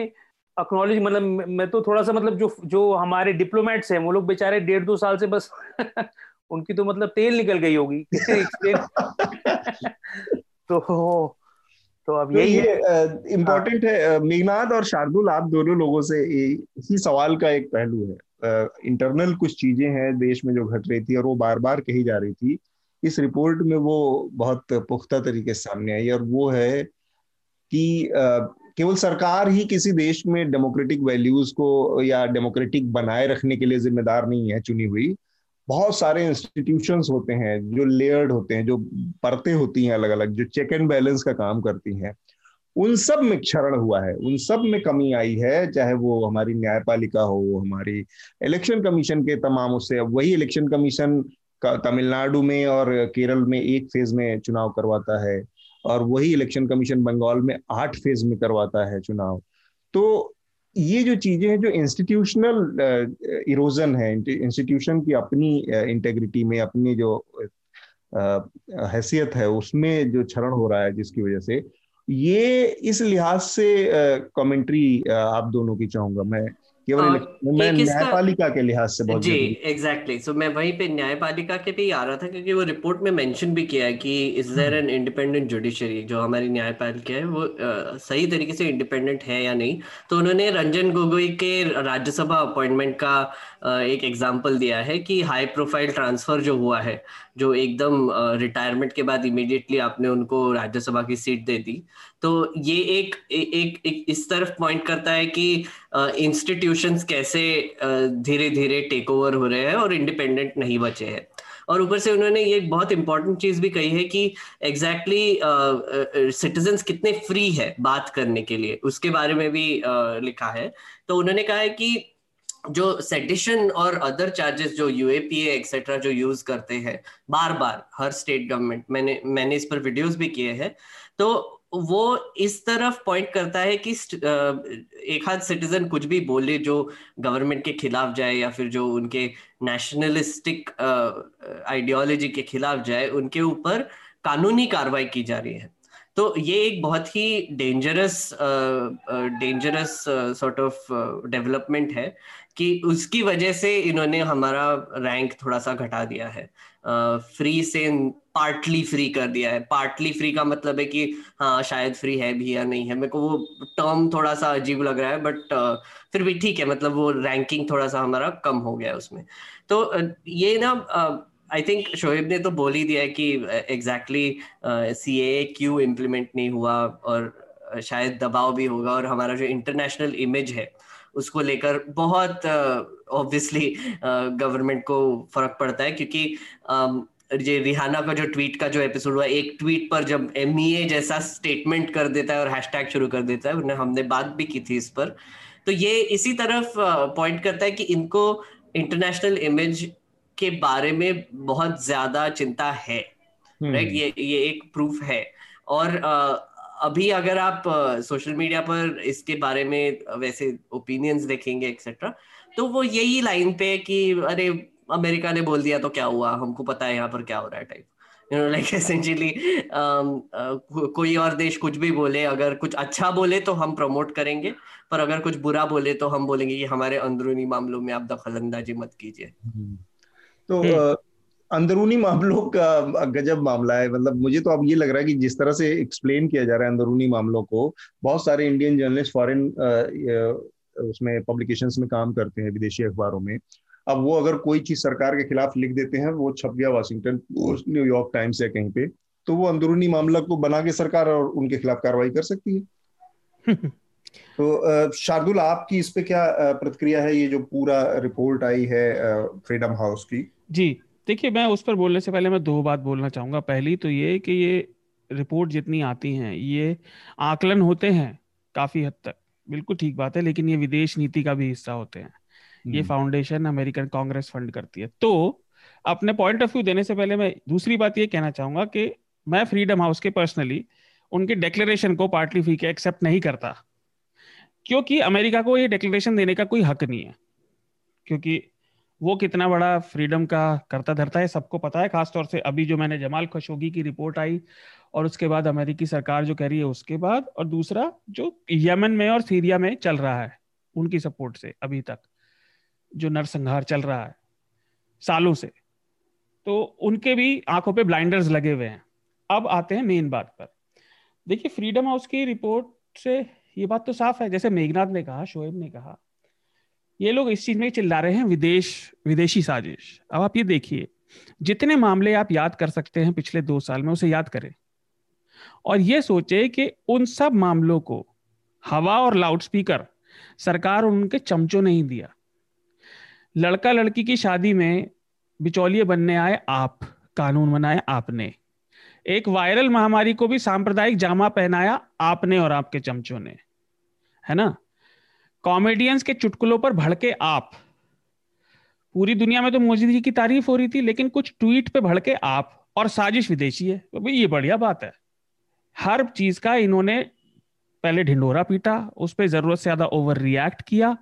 एक्नॉलेज, मतलब मैं तो थोड़ा सा मतलब जो जो हमारे डिप्लोमेट्स हैं वो लोग बेचारे डेढ़ दो साल से बस उनकी तो मतलब तेल निकल गई होगी तो तो अब यही है इम्पोर्टेंट है। मेघनाद और शार्दुल, आप दोनों लोगों से इसी सवाल का एक पहलू है, इंटरनल कुछ चीजें हैं देश में जो घट रही थी और वो बार बार कही जा रही थी, इस रिपोर्ट में वो बहुत पुख्ता तरीके से सामने आई, और वो है कि केवल सरकार ही किसी देश में डेमोक्रेटिक वैल्यूज को या डेमोक्रेटिक बनाए रखने के लिए जिम्मेदार नहीं है चुनी हुई, बहुत सारे इंस्टीट्यूशंस होते हैं जो लेयर्ड होते हैं, जो परतें होती हैं अलग अलग, जो चेक एंड बैलेंस का काम करती हैं, उन सब में क्षरण हुआ है, उन सब में कमी आई है, चाहे वो हमारी न्यायपालिका हो, हमारी इलेक्शन कमीशन के तमाम उससे, वही इलेक्शन कमीशन का तमिलनाडु में और केरल में एक फेज में चुनाव करवाता है और वही इलेक्शन कमीशन बंगाल में आठ फेज में करवाता है चुनाव। तो ये जो चीजें हैं जो इंस्टीट्यूशनल इरोजन है, इंस्टीट्यूशन की अपनी इंटेग्रिटी में अपनी जो हैसियत है उसमें जो क्षरण हो रहा है जिसकी वजह से, ये इस लिहाज से कमेंट्री आप दोनों की चाहूंगा मैं, केवल मैं न्यायपालिका के लिहाज से बहुत। जी एग्जैक्टली, सो मैं वहीं पे न्यायपालिका के पे ही आ रहा था क्योंकि वो रिपोर्ट में मेंशन भी किया है कि is there an independent judiciary, जो हमारी न्यायपालिका है वो आ, सही तरीके से इंडिपेंडेंट है या नहीं। तो उन्होंने रंजन गोगोई के राज्यसभा अपॉइंटमेंट का आ, एक एग्जाम्पल दिया है कि हाई प्रोफाइल ट्रांसफर जो हुआ है, जो एकदम रिटायरमेंट के बाद इमीडिएटली आपने उनको राज्यसभा की सीट दे दी, तो ये एक एक एक इस तरफ पॉइंट करता है कि इंस्टीट्यूशंस कैसे धीरे धीरे टेक ओवर हो रहे हैं और इंडिपेंडेंट नहीं बचे हैं। और ऊपर से उन्होंने ये एक बहुत इंपॉर्टेंट चीज भी कही है कि एग्जैक्टली सिटीजन्स कितने फ्री है बात करने के लिए, उसके बारे में भी uh, लिखा है। तो उन्होंने कहा है कि जो सेडिशन और अदर चार्जेस जो यूएपीए एक्सेट्रा जो यूज करते हैं बार बार हर स्टेट गवर्नमेंट, मैंने मैंने इस पर वीडियोस भी किए हैं, तो वो इस तरफ पॉइंट करता है कि एक हाथ सिटीजन कुछ भी बोले जो गवर्नमेंट के खिलाफ जाए या फिर जो उनके नेशनलिस्टिक आइडियोलॉजी के खिलाफ जाए, उनके ऊपर कानूनी कार्रवाई की जा रही है। तो ये एक बहुत ही dangerous dangerous sort of development है कि उसकी वजह से इन्होंने हमारा रैंक थोड़ा सा घटा दिया है, फ्री uh, से पार्टली फ्री कर दिया है। पार्टली फ्री का मतलब है कि हाँ शायद फ्री है भी या नहीं है, मेरे को वो टर्म थोड़ा सा अजीब लग रहा है, बट uh, फिर भी ठीक है, मतलब वो रैंकिंग थोड़ा सा हमारा कम हो गया उसमें। तो uh, ये ना uh, आई थिंक शोएब ने तो बोल ही दिया है कि एग्जैक्टली सी ए क्यों इम्प्लीमेंट नहीं हुआ, और शायद दबाव भी होगा, और हमारा जो इंटरनेशनल इमेज है उसको लेकर बहुत ऑब्वियसली uh, गवर्नमेंट uh, को फर्क पड़ता है, क्योंकि um, ये रिहाना का जो ट्वीट का जो एपिसोड हुआ, एक ट्वीट पर जब एमईए जैसा स्टेटमेंट कर देता है और हैशटैग शुरू कर देता है, उन्हें हमने बात भी की थी इस पर, तो ये इसी तरफ पॉइंट uh, करता है कि इनको इंटरनेशनल इमेज के बारे में बहुत ज्यादा चिंता है, राइट? ये ये एक प्रूफ है। और अभी अगर आप सोशल मीडिया पर इसके बारे में वैसे ओपिनियंस देखेंगे एक्सेट्रा, तो वो यही लाइन पे है कि अरे अमेरिका ने बोल दिया तो क्या हुआ, हमको पता है यहाँ पर क्या हो रहा है type, you know, like essentially कोई और देश कुछ भी बोले, अगर कुछ अच्छा बोले तो हम प्रमोट करेंगे, पर अगर कुछ बुरा बोले तो हम बोलेंगे कि हमारे अंदरूनी मामलों में आप दखलंदाजी मत कीजिए। तो अंदरूनी मामलों का गजब मामला है, मतलब मुझे तो अब ये लग रहा है कि जिस तरह से एक्सप्लेन किया जा रहा है अंदरूनी मामलों को, बहुत सारे इंडियन जर्नलिस्ट फॉरेन उसमें पब्लिकेशंस में काम करते हैं, विदेशी अखबारों में, अब वो अगर कोई चीज सरकार के खिलाफ लिख देते हैं, वो छप गया वाशिंगटन पोस्ट, न्यूयॉर्क टाइम्स या कहीं पे, तो वो अंदरूनी मामला को बना के सरकार और उनके खिलाफ कार्रवाई कर सकती है। तो शार्दुल, आपकी इस पे क्या प्रतिक्रिया है, ये जो पूरा रिपोर्ट आई है फ्रीडम हाउस की? जी देखिए, मैं उस पर बोलने से पहले मैं दो बात बोलना चाहूंगा। पहली तो ये कि ये रिपोर्ट जितनी आती हैं, ये आकलन होते हैं काफी हद तक, बिल्कुल ठीक बात है, लेकिन ये विदेश नीति का भी हिस्सा होते हैं। ये फाउंडेशन अमेरिकन कांग्रेस फंड करती है। तो अपने पॉइंट ऑफ व्यू देने से पहले मैं दूसरी बात ये कहना चाहूंगा कि मैं फ्रीडम हाउस के पर्सनली उनके डिक्लेरेशन को पार्टी फी के एक्सेप्ट नहीं करता, क्योंकि अमेरिका को ये डिक्लेरेशन देने का कोई हक नहीं है, क्योंकि वो कितना बड़ा फ्रीडम का करता धरता है सबको पता है। खासतौर से अभी जो मैंने जमाल खशोगी की रिपोर्ट आई और उसके बाद अमेरिकी सरकार जो कह रही है उसके बाद, और दूसरा जो यमन में और सीरिया में चल रहा है उनकी सपोर्ट से अभी तक जो नरसंहार चल रहा है सालों से, तो उनके भी आंखों पे ब्लाइंडर्स लगे हुए हैं। अब आते हैं मेन बात पर। देखिए, फ्रीडम हाउस की रिपोर्ट से ये बात तो साफ है, जैसे मेघनाद ने कहा, शोएब ने कहा, ये लोग इस चीज में चिल्ला रहे हैं विदेश विदेशी साजिश। अब आप ये देखिए, जितने मामले आप याद कर सकते हैं पिछले दो साल में, उसे याद करें और ये सोचे कि उन सब मामलों को हवा और लाउडस्पीकर सरकार और उनके चमचों ने ही दिया। लड़का लड़की की शादी में बिचौलिए बनने आए आप, कानून बनाया आपने, एक वायरल महामारी को भी सांप्रदायिक जामा पहनाया आपने और आपके चमचों ने, है ना? कॉमेडियंस के चुटकुलों पर भड़के आप, पूरी दुनिया में तो मोदी जी की तारीफ हो रही थी लेकिन कुछ ट्वीट पे भड़के आप, और साजिश विदेशी है। तो ये बढ़िया बात है, हर चीज का इन्होंने पहले ढिंढोरा पीटा, उस पर जरूरत से ज्यादा ओवर रिएक्ट किया,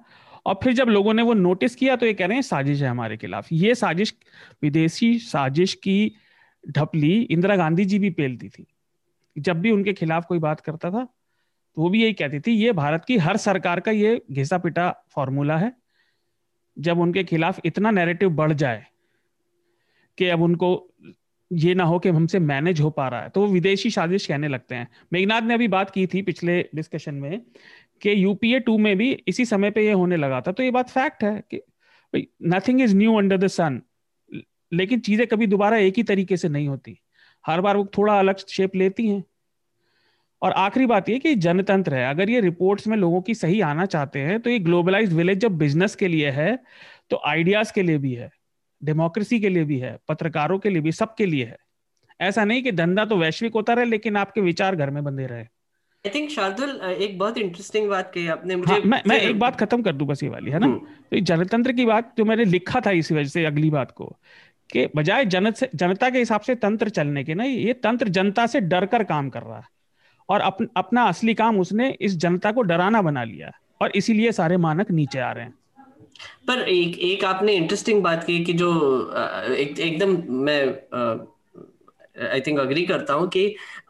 और फिर जब लोगों ने वो नोटिस किया तो ये कह रहे हैं साजिश है हमारे खिलाफ। ये साजिश, विदेशी साजिश की ढपली इंदिरा गांधी जी भी पेलती थी, जब भी उनके खिलाफ कोई बात करता था तो वो भी यही कहती थी, ये भारत की हर सरकार का ये घिसा पिटा फॉर्मूला है। जब उनके खिलाफ इतना नैरेटिव बढ़ जाए कि अब उनको ये ना हो कि हमसे मैनेज हो पा रहा है, तो वो विदेशी साजिश कहने लगते हैं। मेघनाद ने अभी बात की थी पिछले डिस्कशन में कि यूपीए टू में भी इसी समय पे ये होने लगा था, तो ये बात फैक्ट है कि भाई nothing is new under the sun, लेकिन चीजें कभी दोबारा एक ही तरीके से नहीं होती, हर बार वो थोड़ा अलग शेप लेती हैं। और आखिरी बात यह कि जनतंत्र है, अगर ये रिपोर्ट्स में लोगों की सही आना चाहते हैं तो ये ग्लोबलाइज्ड विलेज जब बिजनेस के लिए है तो आइडियाज के लिए भी है, डेमोक्रेसी के लिए भी है, पत्रकारों के लिए भी, सबके लिए है। ऐसा नहीं कि धंधा तो वैश्विक होता रहे लेकिन आपके विचार घर में बंधे रहे। आई थिंक शार्दुल एक बहुत इंटरेस्टिंग बात कही आपने, मुझे हाँ, मैं, मैं एक बात खत्म कर दूं बस, ये वाली है ना। तो जनतंत्र की बात जो मैंने लिखा था इसी वजह से अगली बात को, कि बजाय जनता के हिसाब से तंत्र चलने के ना, ये तंत्र जनता से डर कर काम कर रहा है, और अपन, अपना असली काम उसने इस जनता को डराना बना लिया और इसीलिए सारे मानक नीचे आ रहे हैं। पर एक एक आपने इंटरेस्टिंग बात की कि जो एक एकदम मैं आई थिंक अग्री करता हूँ कि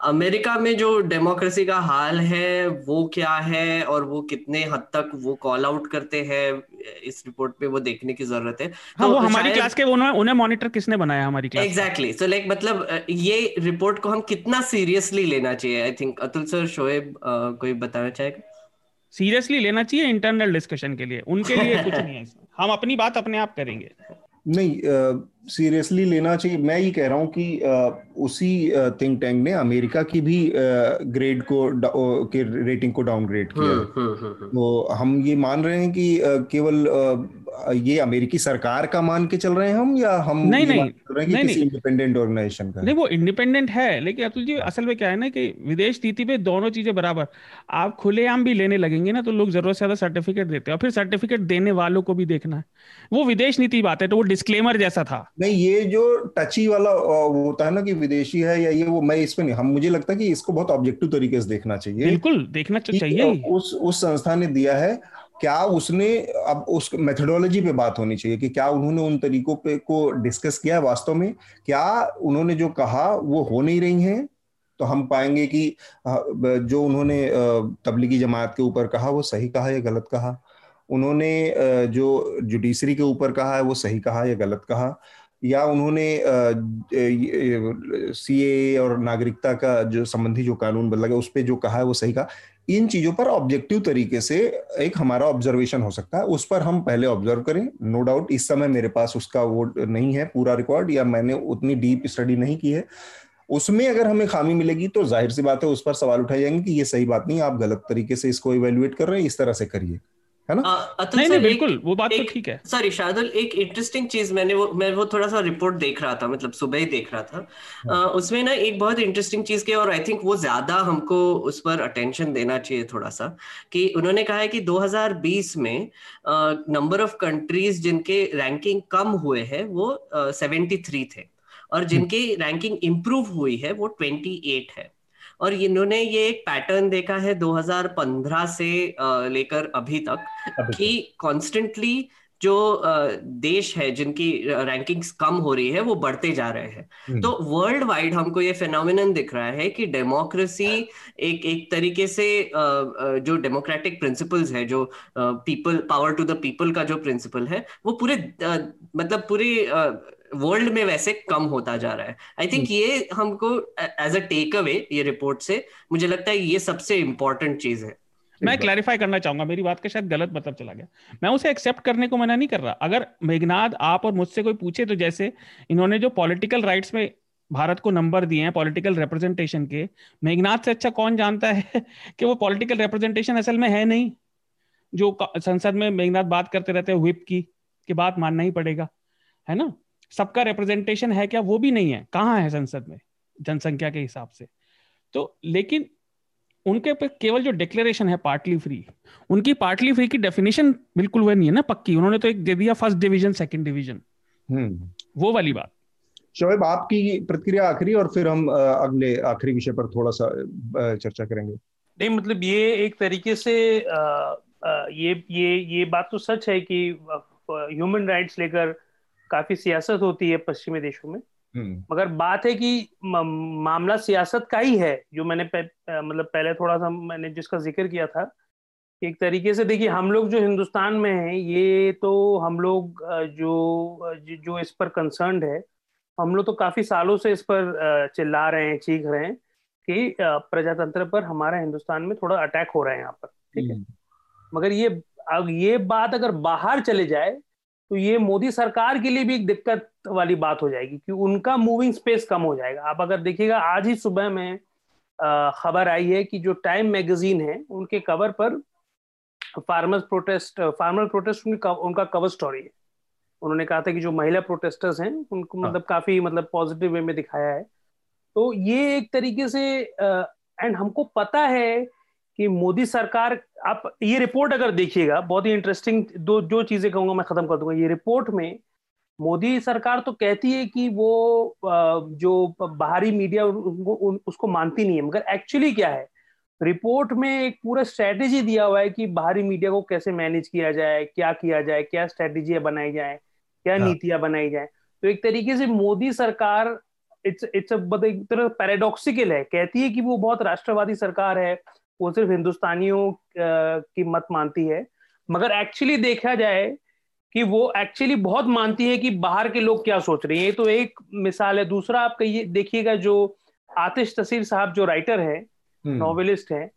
अमेरिका में जो डेमोक्रेसी का हाल है वो क्या है और वो कितने हद तक वो कॉल आउट करते हैं इस रिपोर्ट पे, वो देखने की जरूरत है। हाँ, तो वो हमारी क्लास के उन्हें मॉनिटर किसने बनाया हमारी क्लास? एग्जैक्टली, सो लाइक मतलब ये रिपोर्ट को हम कितना सीरियसली लेना चाहिए? I think Atul sir, Shoaib कोई बताना चाहेगा? सीरियसली लेना चाहिए इंटरनल डिस्कशन के लिए, उनके लिए कुछ नहीं है, हम अपनी बात अपने आप करेंगे। नहीं, सीरियसली uh, लेना चाहिए। मैं ये कह रहा हूँ कि uh, उसी थिंक uh, टैंक ने अमेरिका की भी ग्रेड uh, को uh, के रेटिंग को डाउनग्रेड किया। हुँ, हुँ, हुँ. तो हम ये मान रहे हैं कि uh, केवल uh, ये अमेरिकी सरकार का मान के चल रहे हैं हम, या हम नहीं नहीं, नहीं, कि नहीं इंडिपेंडेंट ऑर्गेनाइजेशन का नहीं, वो इंडिपेंडेंट है। लेकिन अतुल जी असल में क्या है ना कि विदेश नीति पे दोनों चीजें बराबर, आप खुलेआम भी लेने लगेंगे ना तो लोग जरूरत से ज्यादा सर्टिफिकेट देते हैं, और फिर सर्टिफिकेट देने वालों को भी देखना है। वो विदेश नीति बात है, तो वो डिस्क्लेमर जैसा था नहीं। ये जो टची वाला वो होता है ना कि विदेशी है या ये, वो मैं इस पे नहीं, हम मुझे लगता है कि इसको बहुत ऑब्जेक्टिव तरीके से देखना चाहिए। बिल्कुल देखना चाहिए। उस उस संस्था ने दिया है क्या, उसने अब उस मेथडोलॉजी पे बात होनी चाहिए कि क्या उन्होंने उन तरीकों पे को डिस्कस किया है वास्तव में, क्या उन्होंने जो कहा वो हो नहीं रही है। तो हम पाएंगे कि जो उन्होंने तबलीगी जमात के ऊपर कहा वो सही कहा या गलत कहा, उन्होंने जो जुडिशरी के ऊपर कहा है वो सही कहा या गलत कहा, या उन्होंने सीए और नागरिकता का जो संबंधी जो कानून बदला गया उस पर जो कहा है वो सही कहा। इन चीज़ों पर ऑब्जेक्टिव तरीके से एक हमारा ऑब्जर्वेशन हो सकता है, उस पर हम पहले ऑब्जर्व करें। नो डाउट इस समय मेरे पास उसका वो नहीं है पूरा रिकॉर्ड, या मैंने उतनी डीप स्टडी नहीं की है। उसमें अगर हमें खामी मिलेगी तो जाहिर सी बात है उस पर सवाल उठाए जाएंगे कि ये सही बात नहीं, आप गलत तरीके से इसको इवेल्युएट कर रहे हैं, इस तरह से करिए, है ना? आ, नहीं नहीं बिल्कुल, वो बात तो ठीक है। सॉरी शार्दुल, एक इंटरेस्टिंग चीज मैंने वो मैं वो थोड़ा सा रिपोर्ट देख रहा था, मतलब सुबह ही देख रहा था। आ, उसमें ना एक बहुत इंटरेस्टिंग चीज के, और आई थिंक वो ज्यादा हमको उस पर अटेंशन देना चाहिए थोड़ा सा, कि उन्होंने कहा है कि दो हज़ार बीस में नंबर ऑफ कंट्रीज जिनके रैंकिंग कम हुए है वो सेवेंटी थ्री थे, और जिनकी रैंकिंग इम्प्रूव हुई है वो ट्वेंटी एट है। और इन्होंने ये एक पैटर्न देखा है दो हज़ार पंद्रह से लेकर अभी तक कि कॉन्स्टेंटली जो देश है जिनकी रैंकिंग्स कम हो रही है वो बढ़ते जा रहे हैं। तो वर्ल्ड वाइड हमको ये फेनोमेनन दिख रहा है कि डेमोक्रेसी एक एक तरीके से जो डेमोक्रेटिक प्रिंसिपल्स है, जो people power to the people का जो प्रिंसिपल है वो पूरे मतलब पूरे वर्ल्ड में वैसे कम होता जा रहा है। आई थिंक ये हमको एज अ टेक अवे ये रिपोर्ट से मुझे लगता है ये सबसे इम्पोर्टेंट चीज है। मैं क्लैरिफाई करना चाहूंगा, मेरी बात का शायद गलत मतलब चला गया, मैं उसे एक्सेप्ट करने को मना नहीं कर रहा। अगर मेघनाद आप और मुझसे कोई पूछे तो जैसे इन्होंने जो पॉलिटिकल राइट्स में भारत को नंबर दिए हैं पॉलिटिकल रिप्रेजेंटेशन के, मेघनाद से अच्छा कौन जानता है कि वो पॉलिटिकल रिप्रेजेंटेशन असल में है नहीं। जो संसद में मेघनाद बात करते रहते हैं व्हिप की, कि बात मानना ही पड़ेगा, है ना, सबका रिप्रेजेंटेशन है क्या, वो भी नहीं है। कहाँ है संसद में जनसंख्या के हिसाब से? तो लेकिन उनके पे केवल जो डिक्लेरेशन है पार्टली फ्री, उनकी पार्टली फ्री की डेफिनेशन बिल्कुल वह नहीं है ना पक्की। उन्होंने तो एक दे दिया फर्स्ट डिवीजन सेकंड डिवीजन, वो वाली बात। शोएब आपकी प्रतिक्रिया आखिरी, और फिर हम अगले आखिरी विषय पर थोड़ा सा चर्चा करेंगे। नहीं मतलब ये एक तरीके से आ, आ, ये ये ये बात तो सच है कि ह्यूमन राइट्स लेकर काफी सियासत होती है पश्चिमी देशों में, मगर बात है कि मामला सियासत का ही है। जो मैंने पे, मतलब पहले थोड़ा सा मैंने जिसका जिक्र किया था, एक तरीके से देखिए हम लोग जो हिंदुस्तान में हैं, ये तो हम लोग जो जो इस पर कंसर्न्ड है, हम लोग तो काफी सालों से इस पर चिल्ला रहे हैं, चीख रहे हैं कि प्रजातंत्र पर हमारा हिंदुस्तान में थोड़ा अटैक हो रहा है यहाँ पर, ठीक है। मगर ये अब ये बात अगर बाहर चले जाए तो ये मोदी सरकार के लिए भी एक दिक्कत वाली बात हो जाएगी कि उनका मूविंग स्पेस कम हो जाएगा। आप अगर देखिएगा आज ही सुबह में खबर आई है कि जो टाइम मैगजीन है उनके कवर पर फार्मर्स प्रोटेस्ट फार्मर प्रोटेस्ट उनका कवर स्टोरी है। उन्होंने कहा था कि जो महिला प्रोटेस्टर्स हैं उनको मतलब काफी मतलब पॉजिटिव वे में दिखाया है। तो ये एक तरीके से एंड हमको पता है कि मोदी सरकार, आप ये रिपोर्ट अगर देखिएगा बहुत ही इंटरेस्टिंग, दो जो चीजें कहूंगा मैं खत्म कर दूंगा। ये रिपोर्ट में मोदी सरकार तो कहती है कि वो जो बाहरी मीडिया उसको मानती नहीं है, मगर एक्चुअली क्या है, रिपोर्ट में एक पूरा स्ट्रेटेजी दिया हुआ है कि बाहरी मीडिया को कैसे मैनेज किया जाए, क्या किया जाए, क्या स्ट्रेटेजियां बनाई जाए, क्या नीतियां बनाई जाए। तो एक तरीके से मोदी सरकार इट्स इट्स एक तरह पैराडॉक्सिकल है। कहती है कि वो बहुत राष्ट्रवादी सरकार है, वो सिर्फ हिंदुस्तानियों की मत मानती है, मगर एक्चुअली देखा जाए कि वो एक्चुअली बहुत मानती है कि बाहर के लोग क्या सोच रहे हैं। ये तो एक मिसाल है। दूसरा आप कहिए देखिएगा जो आतिश तसीर साहब जो राइटर हैं, नॉवेलिस्ट हैं,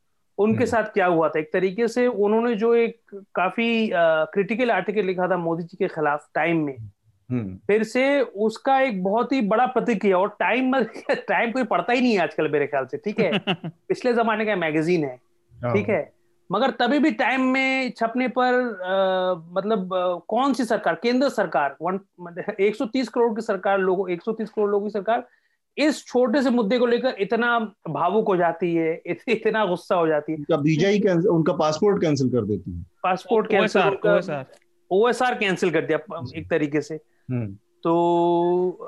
उनके साथ क्या हुआ था। एक तरीके से उन्होंने जो एक काफी क्रिटिकल आर्टिकल लिखा था मोदी जी के खिलाफ टाइम में, फिर से उसका एक बहुत ही बड़ा प्रतिक्रिया, और टाइम टाइम कोई पढ़ता ही नहीं है आजकल मेरे ख्याल से, ठीक है पिछले जमाने का मैगजीन है, ठीक है, मगर तभी भी टाइम में छपने पर आ, मतलब आ, कौन सी सरकार, केंद्र सरकार, वन एक सौ तीस करोड़ की सरकार, लोगों एक सौ तीस करोड़ लोगों की सरकार इस छोटे से मुद्दे को लेकर इतना भावुक हो जाती है, इत, इतना गुस्सा हो जाती है। उनका वीजा ही कैंसिल, उनका पासपोर्ट कैंसिल कर देती है, पासपोर्ट कैंसिल, ओएसआर कैंसिल कर दिया एक तरीके से। तो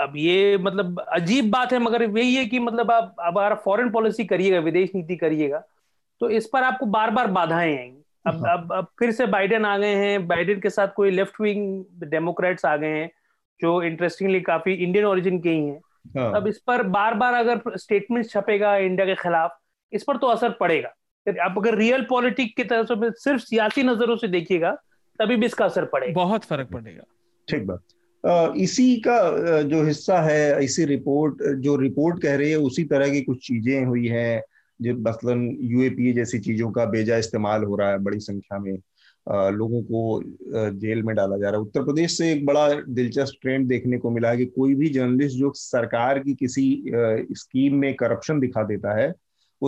अब ये मतलब अजीब बात है, मगर यही है कि मतलब आप अब आप फॉरेन पॉलिसी करिएगा, विदेश नीति करिएगा तो इस पर आपको बार बार बाधाएं आएंगी। अब अब अब फिर से बाइडेन आ गए हैं, बाइडेन के साथ कोई लेफ्ट विंग डेमोक्रेट्स आ गए हैं जो इंटरेस्टिंगली काफी इंडियन ओरिजिन के ही हैं। अब इस पर बार बार अगर स्टेटमेंट छपेगा इंडिया के खिलाफ, इस पर तो असर पड़ेगा। आप अगर रियल पॉलिटिक की तरफ से सिर्फ सियासी नजरों से देखिएगा तभी भी इसका असर पड़ेगा, बहुत फर्क पड़ेगा। ठीक बात। इसी का जो हिस्सा है, इसी रिपोर्ट जो रिपोर्ट कह रही है उसी तरह की कुछ चीजें हुई हैं, जो मसलन यूएपीए जैसी चीजों का बेजा इस्तेमाल हो रहा है, बड़ी संख्या में लोगों को जेल में डाला जा रहा है। उत्तर प्रदेश से एक बड़ा दिलचस्प ट्रेंड देखने को मिला है कि कोई भी जर्नलिस्ट जो सरकार की किसी स्कीम में करप्शन दिखा देता है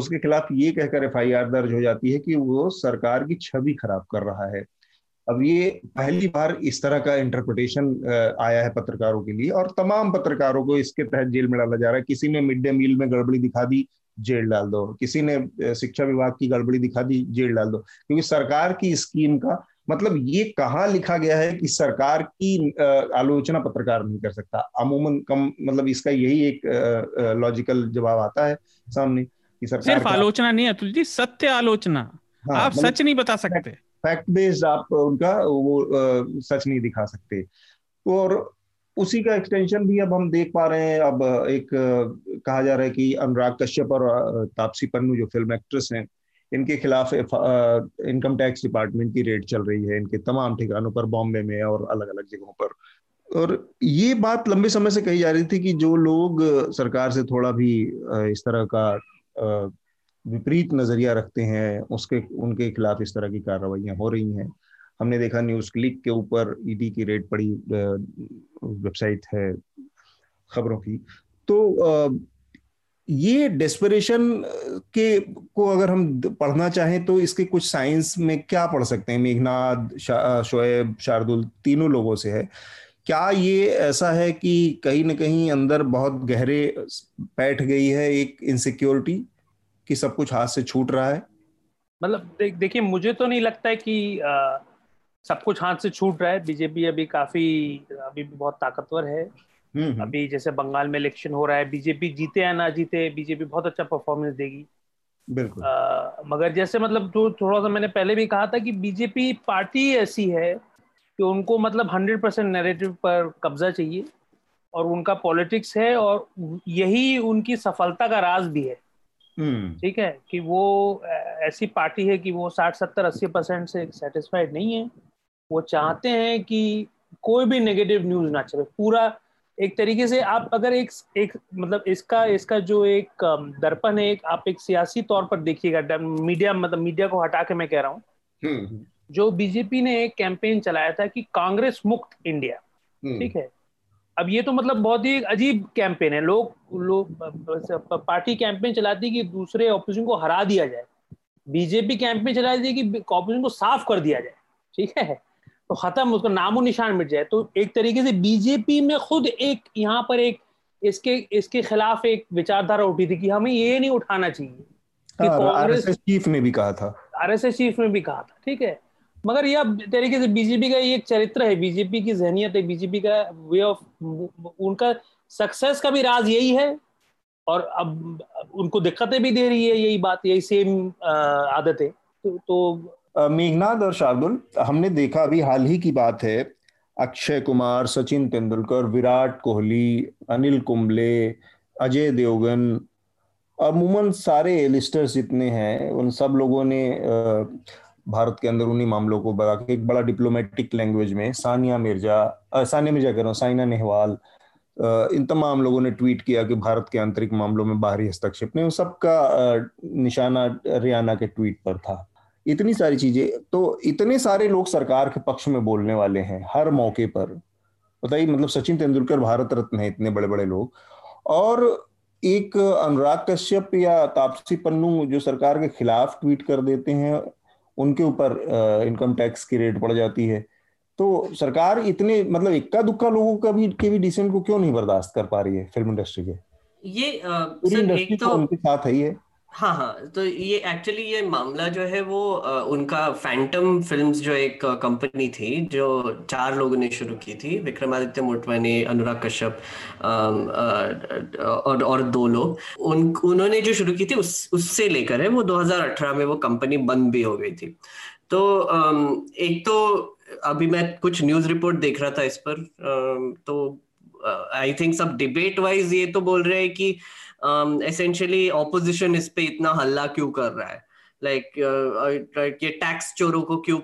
उसके खिलाफ ये कहकर एफआईआर दर्ज हो जाती है कि वो सरकार की छवि खराब कर रहा है। अब ये पहली बार इस तरह का इंटरप्रिटेशन आया है पत्रकारों के लिए, और तमाम पत्रकारों को इसके तहत जेल में डाला जा रहा है। किसी ने मिड डे मील में गड़बड़ी दिखा दी, जेल डाल दो, किसी ने शिक्षा विभाग की गड़बड़ी दिखा दी, जेल डाल दो, क्योंकि सरकार की स्कीम का मतलब ये कहाँ लिखा गया है कि सरकार की आलोचना पत्रकार नहीं कर सकता। अमूमन कम मतलब इसका यही एक लॉजिकल जवाब आता है सामने कि सरकार सिर्फ आलोचना नहीं, अतुल जी, सत्य आलोचना। हाँ, आप सच नहीं बता सकते, फैक्ट बेस्ड आप उनका वो आ, सच नहीं दिखा सकते। और उसी का एक्सटेंशन भी अब हम देख पा रहे हैं। अब एक कहा जा रहा है कि अनुराग कश्यप और तापसी पन्नू जो फिल्म एक्ट्रेस हैं, इनके खिलाफ इनकम टैक्स डिपार्टमेंट की रेड चल रही है इनके तमाम ठिकानों पर, बॉम्बे में और अलग अलग जगहों पर। और ये बात लंबे समय से कही जा रही थी कि जो लोग सरकार से थोड़ा भी इस तरह का विपरीत नजरिया रखते हैं उसके उनके खिलाफ इस तरह की कार्रवाइयाँ हो रही हैं। हमने देखा न्यूज़ क्लिक के ऊपर ईडी की रेड पड़ी, वेबसाइट है खबरों की। तो ये डेस्परेशन के को अगर हम पढ़ना चाहें तो इसके कुछ साइंस में क्या पढ़ सकते हैं? मेघनाद, शा, शोएब, शार्दुल, तीनों लोगों से है, क्या ये ऐसा है कि कहीं ना कहीं अंदर बहुत गहरे बैठ गई है एक इनसिक्योरिटी कि सब कुछ हाथ से छूट रहा है? मतलब दे, देखिए मुझे तो नहीं लगता है कि आ... सब कुछ हाथ से छूट रहा है। बीजेपी अभी काफी अभी भी बहुत ताकतवर है। अभी जैसे बंगाल में इलेक्शन हो रहा है, बीजेपी जीते या ना जीते बीजेपी बहुत अच्छा परफॉर्मेंस देगी, बिल्कुल। आ, मगर जैसे मतलब जो थोड़ा सा मैंने पहले भी कहा था कि बीजेपी पार्टी ऐसी है कि उनको मतलब हंड्रेड परसेंट नैरेटिव पर कब्जा चाहिए, और उनका पॉलिटिक्स है, और यही उनकी सफलता का राज भी है। ठीक है कि वो ऐसी पार्टी है कि वो साठ सत्तर अस्सी परसेंट से सेटिस्फाइड नहीं है। वो चाहते हैं कि कोई भी नेगेटिव न्यूज ना छपे। पूरा एक तरीके से आप अगर एक एक मतलब इसका इसका जो एक दर्पण है, एक आप एक सियासी तौर पर देखिएगा, मीडिया मतलब मीडिया को हटा के मैं कह रहा हूँ, जो बीजेपी ने एक कैंपेन चलाया था कि कांग्रेस मुक्त इंडिया, ठीक है। अब ये तो मतलब बहुत ही अजीब कैंपेन है। लोग लोग पार्टी कैंपेन चलाती कि दूसरे ऑपोजिशन को हरा दिया जाए, बीजेपी कैंपेन चलाती कि ऑपोजिशन को साफ कर दिया जाए, ठीक है, तो खत्म, उसका नामो निशान मिट जाए। तो एक तरीके से बीजेपी में खुद एक यहाँ पर एक इसके इसके खिलाफ एक विचारधारा उठी थी कि हमें ये नहीं उठाना चाहिए कि आरएसएस चीफ ने भी कहा था, आरएसएस चीफ ने भी कहा था, ठीक है। मगर यह तरीके से बीजेपी का ये एक चरित्र है, बीजेपी की जहनियत है, बीजेपी का वे ऑफ उनका सक्सेस का भी राज यही है, और अब उनको दिक्कतें भी दे रही है यही बात, यही सेम आदतें। तो मेघनाद और शार्दुल, हमने देखा अभी हाल ही की बात है अक्षय कुमार, सचिन तेंदुलकर, विराट कोहली, अनिल कुंबले, अजय देवगन, अमूमन सारे लिस्टर्स जितने हैं उन सब लोगों ने भारत के अंदरूनी मामलों को बढ़ा के एक बड़ा डिप्लोमेटिक लैंग्वेज में सानिया मिर्जा सानिया मिर्जा कह रहा हूँ साइना नेहवाल, इन तमाम लोगों ने ट्वीट किया कि भारत के आंतरिक मामलों में बाहरी हस्तक्षेप ने, उन सबका निशाना रियाना के ट्वीट पर था। इतनी सारी चीजें, तो इतने सारे लोग सरकार के पक्ष में बोलने वाले हैं हर मौके पर, बताइए। मतलब सचिन तेंदुलकर भारत रत्न है, इतने बड़े बड़े लोग, और एक अनुराग कश्यप या तापसी पन्नू जो सरकार के खिलाफ ट्वीट कर देते हैं, उनके ऊपर इनकम टैक्स की रेट बढ़ जाती है। तो सरकार इतने मतलब इक्का दुक्का लोगों का भी के भी डिसेंट को क्यों नहीं बर्दाश्त कर पा रही है फिल्म इंडस्ट्री के? ये पूरी इंडस्ट्री तो उनके साथ है। ये हाँ हाँ तो ये एक्चुअली ये मामला जो है वो आ, उनका फैंटम फिल्म्स जो एक कंपनी थी जो चार लोगों ने शुरू की थी, विक्रमादित्य मोटवानी, अनुराग कश्यप और और दो लोग, उन उन्होंने जो शुरू की थी उस उससे लेकर है वो दो हज़ार अठारह में वो कंपनी बंद भी हो गई थी। तो आ, एक तो अभी मैं कुछ न्यूज़ रिपोर्ट देख रहा था इस पर, आ, तो आई थिंक सब डिबेट वाइज ये तो बोल रहे हैं कि एसेंशियली um, ऑपोजिशन इस पे इतना हल्ला क्यों कर रहा है, लाइक like, uh, ये टैक्स चोरों को क्यों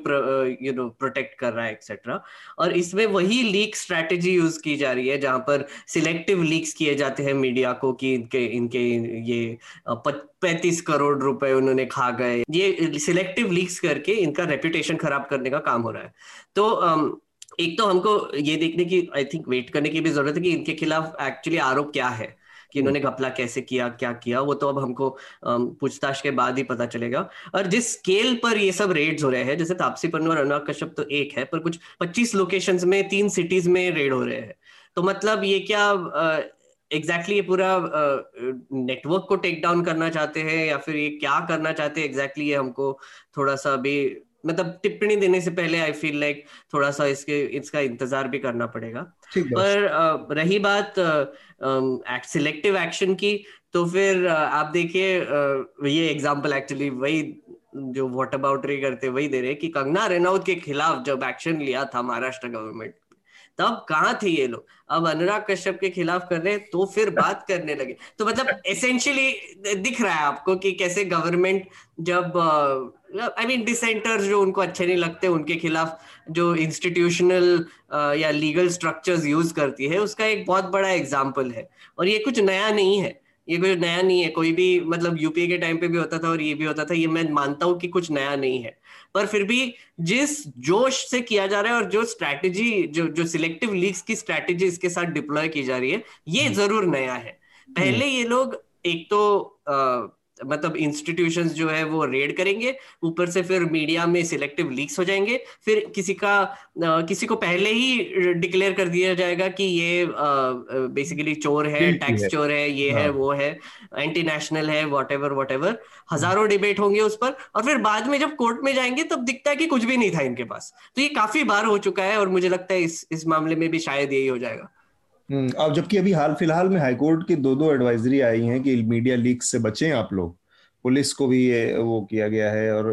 यू नो प्रोटेक्ट कर रहा है एक्सेट्रा। और इसमें वही लीक स्ट्रेटेजी यूज की जा रही है जहां पर सिलेक्टिव लीक्स किए जाते हैं मीडिया को कि इनके इनके ये पैंतीस करोड़ रुपए उन्होंने खा गए, ये सिलेक्टिव लीक्स करके इनका रेपुटेशन खराब करने का काम हो रहा है। तो um, एक तो हमको ये देखने की आई थिंक वेट करने की भी जरूरत है कि इनके खिलाफ एक्चुअली आरोप क्या है कि इन्होंने घपला कैसे किया, क्या किया, वो तो अब हमको पूछताछ के बाद ही पता चलेगा। और जिस स्केल पर ये सब रेड्स हो रहे हैं, जैसे तापसी पन्नू और अनुराग कश्यप तो एक है, पर कुछ पच्चीस लोकेशंस में तीन सिटीज में रेड हो रहे हैं, तो मतलब ये क्या एग्जैक्टली exactly ये पूरा नेटवर्क को टेक डाउन करना चाहते हैं या फिर ये क्या करना चाहते हैं एग्जैक्टली exactly ये हमको थोड़ा सा भी मतलब टिप्पणी देने से पहले आई फील लाइक थोड़ा सा इसके इसका इंतजार भी करना पड़ेगा। पर आ, रही बात सिलेक्टिव एक्शन की, तो फिर आ, आप देखिए ये एग्जांपल एक्चुअली वही जो व्हाट अबाउट रे करते वही दे रहे कि कंगना रनौत के खिलाफ जब एक्शन लिया था महाराष्ट्र गवर्नमेंट, तब कहाँ थे ये लोग, अब अनुराग कश्यप के खिलाफ कर रहे तो फिर बात करने लगे। तो मतलब एसेंशियली दिख रहा है आपको कि कैसे गवर्नमेंट जब आई मीन डिसेंटर्स जो उनको अच्छे नहीं लगते उनके खिलाफ जो इंस्टीट्यूशनल या लीगल स्ट्रक्चर्स यूज करती है, उसका एक बहुत बड़ा एग्जाम्पल है। और ये कुछ नया नहीं है, ये कुछ नया नहीं है, कोई भी मतलब यूपीए के टाइम पे भी होता था और ये भी होता था, ये मैं मानता हूँ कि कुछ नया नहीं है, पर फिर भी जिस जोश से किया जा रहा है और जो स्ट्रैटेजी जो जो सिलेक्टिव लीक्स की स्ट्रैटेजी इसके साथ डिप्लॉय की जा रही है, ये जरूर नया है। पहले ये लोग एक तो आ, मतलब इंस्टीट्यूशंस जो है वो रेड करेंगे, ऊपर से फिर मीडिया में सिलेक्टिव लीक्स हो जाएंगे, फिर किसी का किसी को पहले ही डिक्लेयर कर दिया जाएगा कि ये बेसिकली चोर है, टैक्स चोर है, ये है, वो है, एंटी नेशनल है, व्हाटएवर व्हाटएवर, हजारों डिबेट होंगे उस पर, और फिर बाद में जब कोर्ट में जाएंगे तब दिखता है कि कुछ भी नहीं था इनके पास। तो ये काफी बार हो चुका है और मुझे लगता है इस इस मामले में भी शायद यही हो जाएगा। अब जबकि अभी हाल फिलहाल में हाईकोर्ट की दो दो एडवाइजरी आई हैं कि मीडिया लीक से बचें आप लोग, पुलिस को भी ये वो किया गया है, और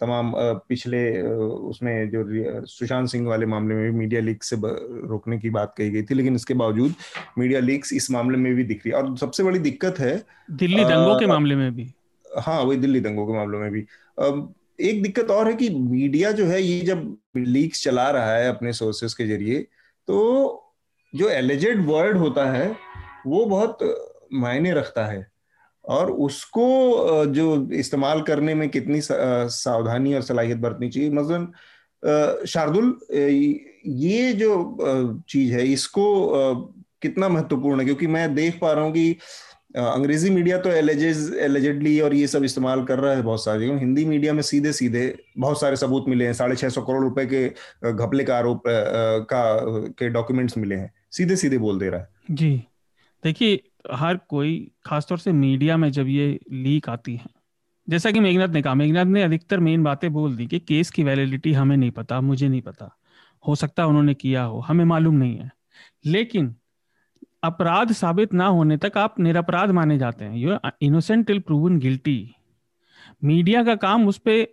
तमाम पिछले उसमें जो सुशांत सिंह वाले मामले में भी मीडिया लीक से रोकने की बात कही गई थी, लेकिन इसके बावजूद मीडिया लीक्स इस मामले में भी दिख रही है। और सबसे बड़ी दिक्कत है दिल्ली दंगों के मामले में भी, हाँ वही दिल्ली दंगों के मामले में भी। अब एक दिक्कत और है कि मीडिया जो है ये जब लीक्स चला रहा है अपने सोर्सेस के जरिए, तो जो एलिजेड वर्ड होता है वो बहुत मायने रखता है, और उसको जो इस्तेमाल करने में कितनी सावधानी और सलाहियत बरतनी चाहिए। मसलन शार्दुल, ये जो चीज है इसको कितना महत्वपूर्ण है, क्योंकि मैं देख पा रहा हूँ कि अंग्रेजी मीडिया तो एलिजेज एलिजेडली और ये सब इस्तेमाल कर रहा है बहुत सारे, लेकिन हिंदी मीडिया में सीधे सीधे बहुत सारे सबूत मिले हैं, साढ़े छह सौ करोड़ रुपए के घपले का आरोप का के डॉक्यूमेंट्स मिले हैं, सीधे सीधे बोल दे रहा है। जी देखिए, हर कोई खासतौर से मीडिया में जब ये लीक आती है, जैसा कि मेघनाद ने कहा, मेघनाद ने अधिकतर मेन बातें बोल दी कि केस की वैलिडिटी हमें नहीं पता, मुझे नहीं पता, हो सकता है उन्होंने किया हो, हमें मालूम नहीं है, लेकिन अपराध साबित ना होने तक आप निरपराध माने जाते हैं। You are innocent till proven guilty. Media का काम उस पर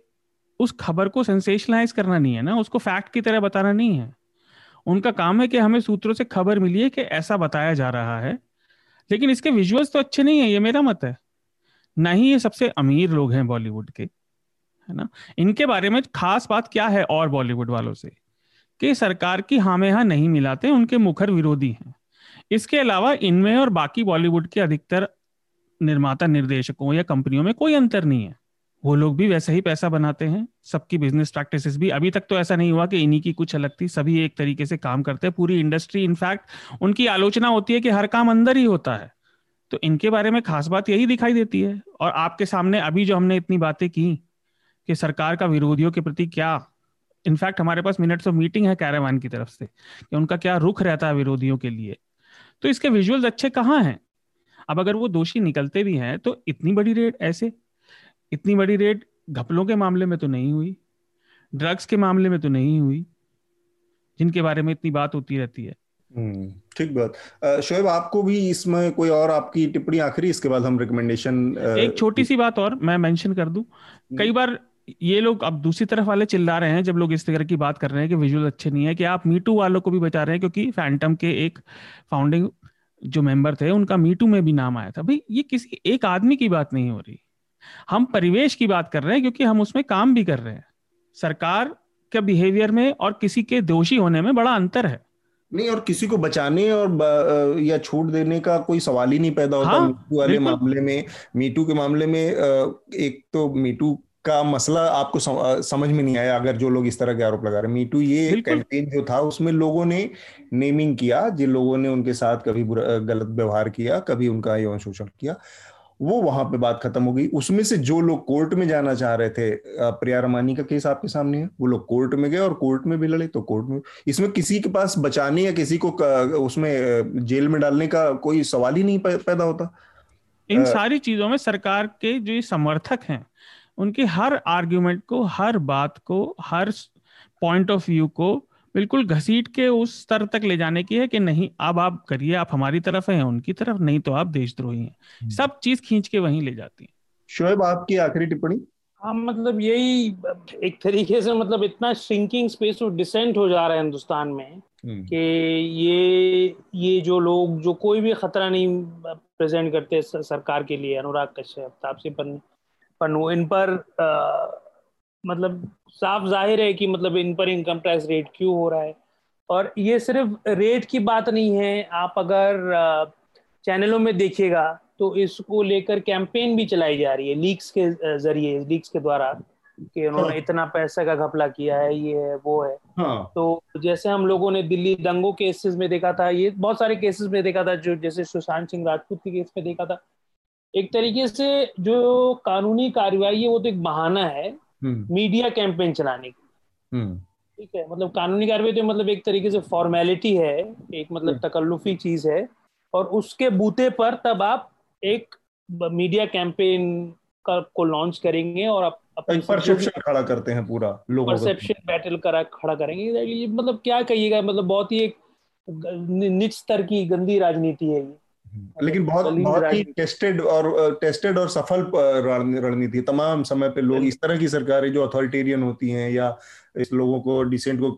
उस खबर को सेंसेशनलाइज करना नहीं है ना, उसको फैक्ट की तरह बताना नहीं है, उनका काम है कि हमें सूत्रों से खबर मिली है कि ऐसा बताया जा रहा है, लेकिन इसके विजुअल्स तो अच्छे नहीं है, ये मेरा मत है। ना ही ये सबसे अमीर लोग हैं बॉलीवुड के, है ना। इनके बारे में खास बात क्या है और बॉलीवुड वालों से कि सरकार की हामे हां नहीं मिलाते, उनके मुखर विरोधी हैं। इसके अलावा इनमें और बाकी बॉलीवुड के अधिकतर निर्माता निर्देशकों या कंपनियों में कोई अंतर नहीं है। वो लोग भी वैसे ही पैसा बनाते हैं, सबकी बिजनेस प्रैक्टिसेस भी, अभी तक तो ऐसा नहीं हुआ कि इन्हीं की कुछ अलग थी, सभी एक तरीके से काम करते हैं। पूरी इंडस्ट्री, इनफैक्ट उनकी आलोचना होती है कि हर काम अंदर ही होता है। तो इनके बारे में खास बात यही दिखाई देती है। और आपके सामने अभी जो हमने इतनी बातें की कि सरकार का विरोधियों के प्रति क्या, इनफैक्ट हमारे पास मिनट्स ऑफ मीटिंग है कैरवान की तरफ से कि उनका क्या रुख रहता है विरोधियों के लिए, तो इसके विजुअल्स अच्छे कहाँ हैं। अब अगर वो दोषी निकलते भी हैं तो इतनी बड़ी रेड, ऐसे इतनी बड़ी रेड घपलों के मामले में तो नहीं हुई, ड्रग्स के मामले में तो नहीं हुई, जिनके बारे में इतनी बात होती रहती है। हम्म, ठीक बात। शोएब, आपको भी इसमें कोई और आपकी टिप्पणी आखिरी, इसके बाद हम रिकमेंडेशन। एक छोटी सी बात और मैं मेंशन कर दूं, कई बार ये लोग अब दूसरी तरफ वाले चिल्ला रहे हैं जब लोग इस तरह की बात कर रहे हैं कि विजुअल अच्छे नहीं है, कि आप मीटू वालों को भी बचा रहे हैं क्योंकि फैंटम के एक फाउंडिंग जो मेंबर थे उनका मीटू में भी नाम आया था। भाई, ये किसी एक आदमी की बात नहीं हो रही, हम परिवेश की बात कर रहे हैं क्योंकि हम उसमें काम भी कर रहे हैं। सरकार के बिहेवियर में और किसी के दोषी होने में बड़ा अंतर है। नहीं, और किसी को बचाने और या छूट देने का कोई सवाल ही नहीं पैदा होता। हाँ, मीटू वाले मामले में, मीटू के मामले में एक तो मीटू का मसला आपको समझ में नहीं आया अगर जो लोग इस तरह के आरोप लगा रहे हैं। मीटू ये कैंपेन जो था उसमें लोगों ने नेमिंग किया, जिन लोगों ने उनके साथ कभी गलत व्यवहार किया, कभी उनका यौन शोषण किया, वो वहां पे बात खत्म हो गई। उसमें से जो लोग कोर्ट में जाना चाह रहे थे, प्रिया रमानी का केस आपके सामने है, वो लोग कोर्ट में गए और कोर्ट में भी लड़े। तो कोर्ट में, इसमें किसी के पास बचाने या किसी को उसमें जेल में डालने का कोई सवाल ही नहीं पैदा होता। इन सारी चीजों में सरकार के जो समर्थक हैं उनकी हर आर्ग्यूमेंट को, हर बात को, हर पॉइंट ऑफ व्यू को बिल्कुल घसीट के उस स्तर तक ले जाने की है कि नहीं अब आप करिए, आप हमारी तरफ हैं, उनकी तरफ नहीं तो आप देशद्रोही हैं। सब चीज खींच के वहीं ले जाती है। शोएब, आपकी आखिरी टिप्पणी। हाँ, मतलब यही एक तरीके से, मतलब इतना श्रिंकिंग स्पेस और डिसेंट हो जा रहा है हिंदुस्तान में कि ये ये जो लोग जो कोई भी खतरा नहीं प्रेजेंट करते सरकार के लिए, अनुराग कश्यप, तापसी पन्नू पन्नू इन पर आ, मतलब साफ जाहिर है कि मतलब इन पर इनकम टैक्स रेट क्यों हो रहा है। और ये सिर्फ रेट की बात नहीं है, आप अगर आ, चैनलों में देखिएगा तो इसको लेकर कैंपेन भी चलाई जा रही है लीक्स के जरिए, लीक्स के द्वारा कि उन्होंने हाँ। इतना पैसा का घपला किया है, ये है, वो है। हाँ। तो जैसे हम लोगों ने दिल्ली दंगों केसेस में देखा था, ये बहुत सारे केसेस में देखा था, जो जैसे सुशांत सिंह राजपूत के केस में देखा था। एक तरीके से जो कानूनी कार्रवाई है वो तो एक बहाना है मीडिया कैंपेन चलाने की, ठीक है। मतलब कानूनी कार्रवाई तो मतलब एक तरीके से फॉर्मेलिटी है, एक मतलब तकल्लुफी चीज है, और उसके बूते पर तब आप एक मीडिया कैंपेन को लॉन्च करेंगे और आप अपने परसेप्शन खड़ा करते हैं, पूरा लोगों को परसेप्शन बैटल करा खड़ा करेंगे। ये मतलब क्या कहिएगा, मतलब बहुत ही एक निच स्तर की गंदी राजनीति है ये, लेकिन बहुत बहुत ही टेस्टेड और टेस्टेड और सफल रणनीति। तमाम समय पे लोग इस तरह की सरकारें जो अथॉरिटेरियन होती हैं या इस लोगों को डिसेंट को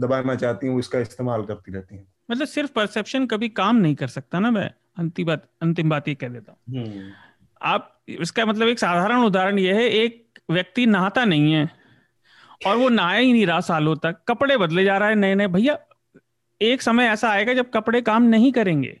दबाना चाहती हैं, वो इसका इस्तेमाल करती रहती हैं। मतलब सिर्फ परसेप्शन कभी काम नहीं कर सकता ना। मैं अंतिम बात अंतिम बात ये कह देता हूँ, आप इसका मतलब एक साधारण उदाहरण यह है, एक व्यक्ति नहाता नहीं है और वो नहाया ही नहीं रहा सालों तक, कपड़े बदले जा रहा है नए नए। भैया, एक समय ऐसा आएगा जब कपड़े काम नहीं करेंगे।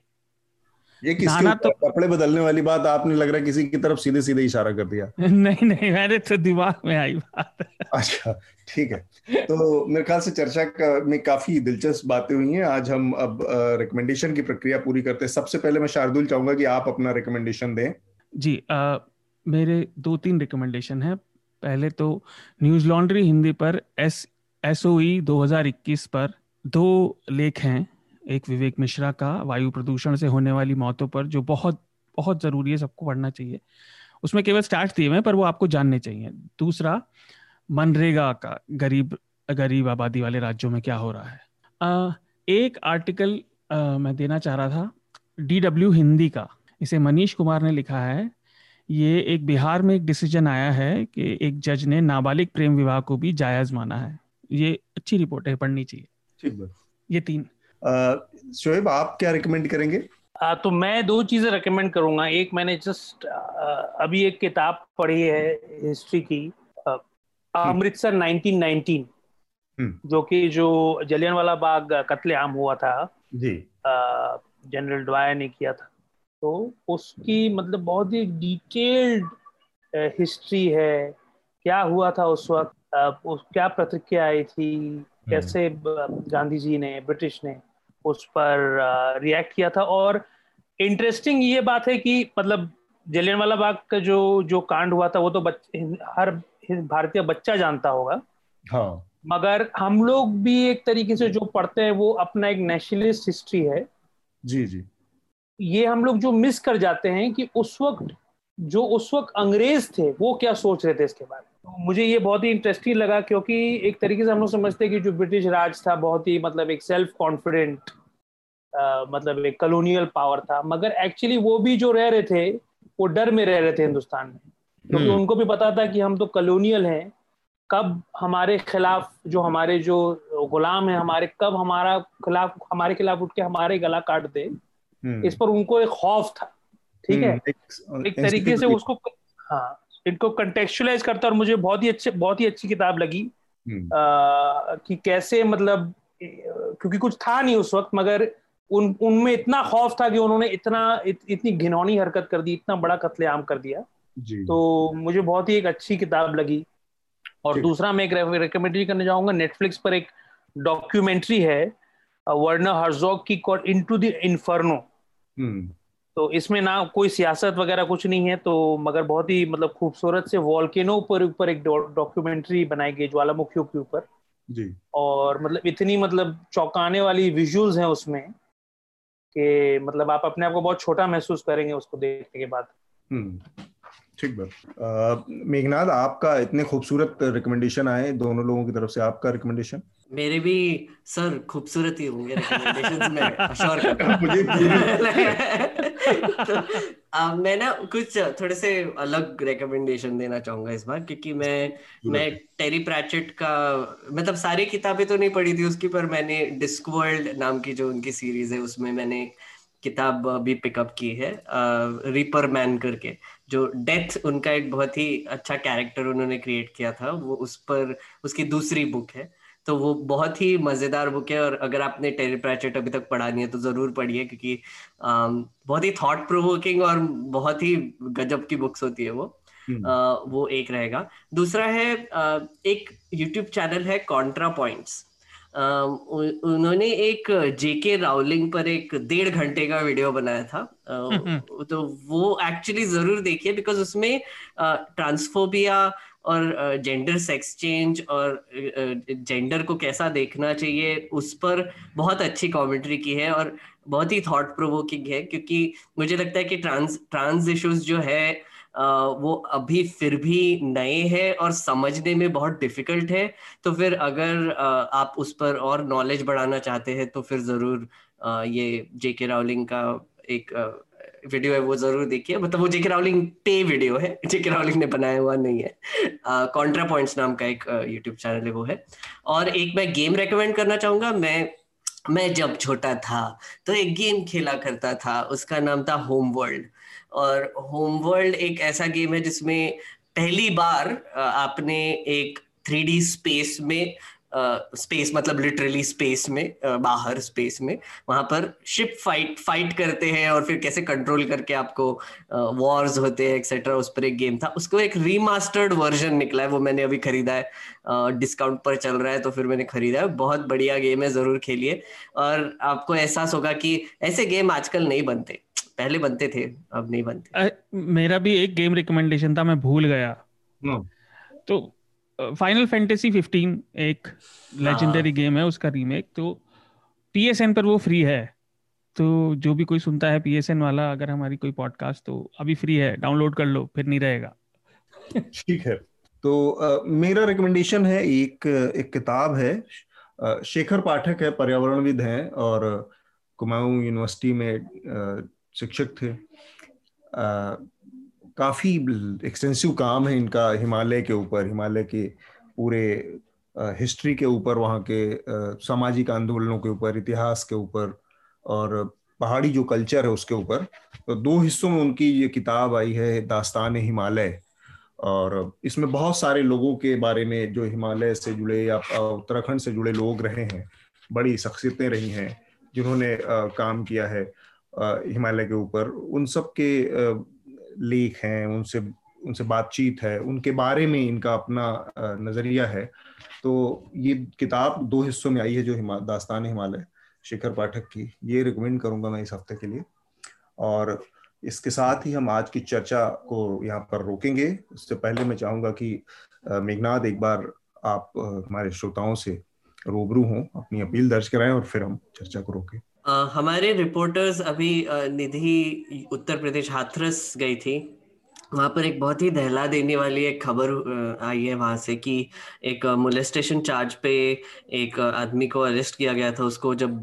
ये किसके तो, कपड़े बदलने वाली बात आपने लग रहा है किसी की तरफ सीधे सीधे इशारा कर दिया। नहीं नहीं, मेरे तो दिमाग में आई बात। अच्छा, ठीक है। तो मेरे ख्याल से चर्चा का, में काफी दिलचस्प बातें हुई हैं। आज हम अब रिकमेंडेशन की प्रक्रिया पूरी करते हैं। सबसे पहले मैं शार्दुल चाहूंगा कि आप अपना रिकमेंडेशन दें। जी, आ, मेरे दो तीन रिकमेंडेशन है। पहले तो न्यूज़ लॉन्ड्री हिंदी पर एस एसओई दो हजार इक्कीस पर दो लेख हैं। एक विवेक मिश्रा का वायु प्रदूषण से होने वाली मौतों पर, जो बहुत बहुत जरूरी है, सबको पढ़ना चाहिए। उसमें केवल स्टार्ट दिए हैं पर वो आपको जानने चाहिए। दूसरा, मनरेगा का, गरीब गरीब आबादी वाले राज्यों में क्या हो रहा है। आ, एक आर्टिकल आ, मैं देना चाह रहा था डीडब्ल्यू हिंदी का, इसे मनीष कुमार ने लिखा है। ये एक बिहार में एक डिसीजन आया है कि एक जज ने नाबालिग प्रेम विवाह को भी जायज़ माना है। ये अच्छी रिपोर्ट है, पढ़नी चाहिए। ठीक है। ये तीन। शोएब, आप क्या रिकमेंड करेंगे? आ, तो मैं दो चीजें रिकमेंड करूंगा। एक, मैंने जस्ट अभी एक किताब पढ़ी है हिस्ट्री की, अमृतसर नाइनटीन नाइनटीन, जो कि जो जलियांवाला बाग कत्लेआम हुआ था जी, जनरल ड्वायर ने किया था, तो उसकी मतलब बहुत ही डिटेल्ड हिस्ट्री है, क्या हुआ था उस वक्त, क्या प्रतिक्रिया आई थी, कैसे गांधी जी ने, ब्रिटिश ने उस पर रिएक्ट किया था। और इंटरेस्टिंग ये बात है कि मतलब जलियांवाला बाग का जो जो कांड हुआ था वो तो हर भारतीय बच्चा जानता होगा, हाँ, मगर हम लोग भी एक तरीके से जो पढ़ते हैं वो अपना एक नेशनलिस्ट हिस्ट्री है जी जी, ये हम लोग जो मिस कर जाते हैं कि उस वक्त जो उस वक्त अंग्रेज थे वो क्या सोच रहे थे इसके बारे में। तो मुझे ये बहुत ही इंटरेस्टिंग लगा, क्योंकि एक तरीके से हम लोग समझते हैं कि जो ब्रिटिश राज था बहुत ही मतलब एक सेल्फ कॉन्फिडेंट, मतलब एक कॉलोनियल पावर था, मगर एक्चुअली वो भी जो रह रहे थे वो डर में रह रहे थे हिंदुस्तान में, क्योंकि उनको भी पता था कि हम तो कॉलोनियल हैं, कब हमारे खिलाफ जो हमारे जो गुलाम है हमारे, कब हमारा खिलाफ हमारे खिलाफ उठ के हमारे गला काट दे, इस पर उनको एक खौफ था। ठीक है, एक तरीके से उसको, हाँ, इनको कंटेक्चुअलाइज करता। और मुझे बहुत ही अच्छे बहुत ही अच्छी किताब लगी आ, कि कैसे मतलब, क्योंकि कुछ था नहीं उस वक्त, मगर उन उनमें इतना खौफ था कि उन्होंने इतना इत, इतनी घिनौनी हरकत कर दी, इतना बड़ा कत्लेआम कर दिया जी। तो मुझे बहुत ही एक अच्छी किताब लगी। और दूसरा मैं एक रिकमेंड करना चाहूंगा, नेटफ्लिक्स पर एक डॉक्यूमेंट्री है वर्नर हर्जोग की, कॉल्ड इनटू द इन्फर्नो। तो इसमें ना कोई सियासत वगैरह कुछ नहीं है, तो मगर बहुत ही मतलब खूबसूरत से वॉल्केनो पर ऊपर एक डॉक्यूमेंट्री बनाई गई, ज्वालामुखियों के ऊपर जी, और मतलब इतनी मतलब चौंकाने वाली विजुअल्स हैं उसमें कि मतलब आप अपने आप को बहुत छोटा महसूस करेंगे उसको देखने के बाद। हम्म, ठीक बात। मेघनाद, आपका इतने खूबसूरत रिकमेंडेशन आए दोनों लोगों की तरफ से, आपका रिकमेंडेशन? मेरे भी सर खूबसूरत ही होंगे रिकमेंडेशंस में, अश्योर करता हूं। मुझे तो, आ, मैं ना कुछ थोड़े से अलग रिकमेंडेशन देना चाहूंगा इस बार, क्योंकि मैं मैं टेरी प्रैचेट का मतलब सारी किताबें तो नहीं पढ़ी थी उसकी, पर मैंने डिस्कवर्ल्ड नाम की जो उनकी सीरीज है उसमें मैंने किताब भी पिकअप की है, रीपर मैन करके, जो डेथ उनका एक बहुत ही अच्छा कैरेक्टर उन्होंने क्रिएट किया था, वो उस पर उसकी दूसरी बुक है, तो वो बहुत ही मजेदार बुक है। और अगर आपने टेरी प्रेचेट अभी तक पढ़ा नहीं है तो जरूर पढ़िए, क्योंकि बहुत ही थॉट प्रोवोकिंग और बहुत ही गजब की बुक्स होती है वो। आ, वो एक रहेगा। दूसरा है आ, एक यूट्यूब चैनल है कॉन्ट्रा पॉइंट्स, उन्होंने एक जेके राउलिंग पर एक डेढ़ घंटे का वीडियो बनाया था, तो वो एक्चुअली जरूर देखिए, बिकॉज उसमें ट्रांसफोबिया और जेंडर सेक्स चेंज और जेंडर को कैसा देखना चाहिए उस पर बहुत अच्छी कमेंट्री की है और बहुत ही थॉट प्रोवोकिंग है, क्योंकि मुझे लगता है कि ट्रांस ट्रांस इश्यूज जो है वो अभी फिर भी नए हैं और समझने में बहुत डिफिकल्ट है, तो फिर अगर आप उस पर और नॉलेज बढ़ाना चाहते हैं तो फिर जरूर ये जेके राउलिंग का एक वीडियो है वो जरूर देखिए। मतलब वो जेके राउलिंग पे वीडियो है, जेके राउलिंग ने बनाया हुआ नहीं है। कॉन्ट्रा पॉइंट्स नाम का एक यूट्यूब चैनल है वो है। और एक मैं गेम रेकमेंड करना चाहूंगा, मैं मैं जब छोटा था तो एक गेम खेला करता था, उसका नाम था होम वर्ल्ड। और होम वर्ल्ड एक ऐसा गेम है जिसमें पहली बार आपने एक थ्री डी स्पेस में स्पेस uh, मतलब लिटरली स्पेस में uh, बाहर स्पेस में वहां पर शिप फाइट फाइट करते हैं और फिर कैसे कंट्रोल करके आपको वॉर्स uh, होते हैं एक्सेट्रा, उस पर एक गेम था। उसको एक रीमास्टर्ड वर्जन निकला है, वो मैंने अभी खरीदा है, डिस्काउंट uh, पर चल रहा है तो फिर मैंने खरीदा है। बहुत बढ़िया गेम है, जरूर खेलिए और आपको एहसास होगा कि ऐसे गेम आजकल नहीं बनते, पहले बनते थे अब नहीं बनते। आ, मेरा भी एक गेम रिकमेंडेशन था, मैं भूल गया। no. तो फाइनल फैंटेसी फिफ्टीन एक लेजेंडरी गेम है, उसका रीमेक, तो पीएसएन पर वो फ्री है, तो जो भी कोई सुनता है पीएसएन वाला अगर हमारी कोई पॉडकास्ट, तो अभी फ्री है, डाउनलोड कर लो, फिर नहीं रहेगा। ठीक है, तो आ, मेरा रिकमेंडेशन है, एक एक किताब है, शेखर पाठक है, पर्यावरणविद हैं और कुमाऊं यूनिवर्सिटी में शिक्षक थे। आ, काफी एक्सटेंसिव काम है इनका हिमालय के ऊपर, हिमालय के पूरे हिस्ट्री के ऊपर, वहाँ के सामाजिक आंदोलनों के ऊपर, इतिहास के ऊपर और पहाड़ी जो कल्चर है उसके ऊपर। तो दो हिस्सों में उनकी ये किताब आई है, दास्तान हिमालय, और इसमें बहुत सारे लोगों के बारे में जो हिमालय से जुड़े या उत्तराखंड से जुड़े लोग रहे हैं, बड़ी शख्सियतें रही हैं जिन्होंने काम किया है हिमालय के ऊपर, उन सब के लेख हैं, उनसे उनसे बातचीत है, उनके बारे में इनका अपना नजरिया है। तो ये किताब दो हिस्सों में आई है, जो हिमा दास्तान हिमालय शेखर पाठक की, ये रिकमेंड करूंगा मैं इस हफ्ते के लिए। और इसके साथ ही हम आज की चर्चा को यहाँ पर रोकेंगे। उससे पहले मैं चाहूंगा कि मेघनाद एक बार आप हमारे श्रोताओं से रूबरू हों, अपनी अपील दर्ज कराएं और फिर हम चर्चा को रोकें। हमारे रिपोर्टर्स अभी निधि उत्तर प्रदेश हाथरस गई थी, वहाँ पर एक बहुत ही दहला देने वाली एक खबर आई है वहाँ से कि एक मोलेस्टेशन चार्ज पे एक आदमी को अरेस्ट किया गया था। उसको जब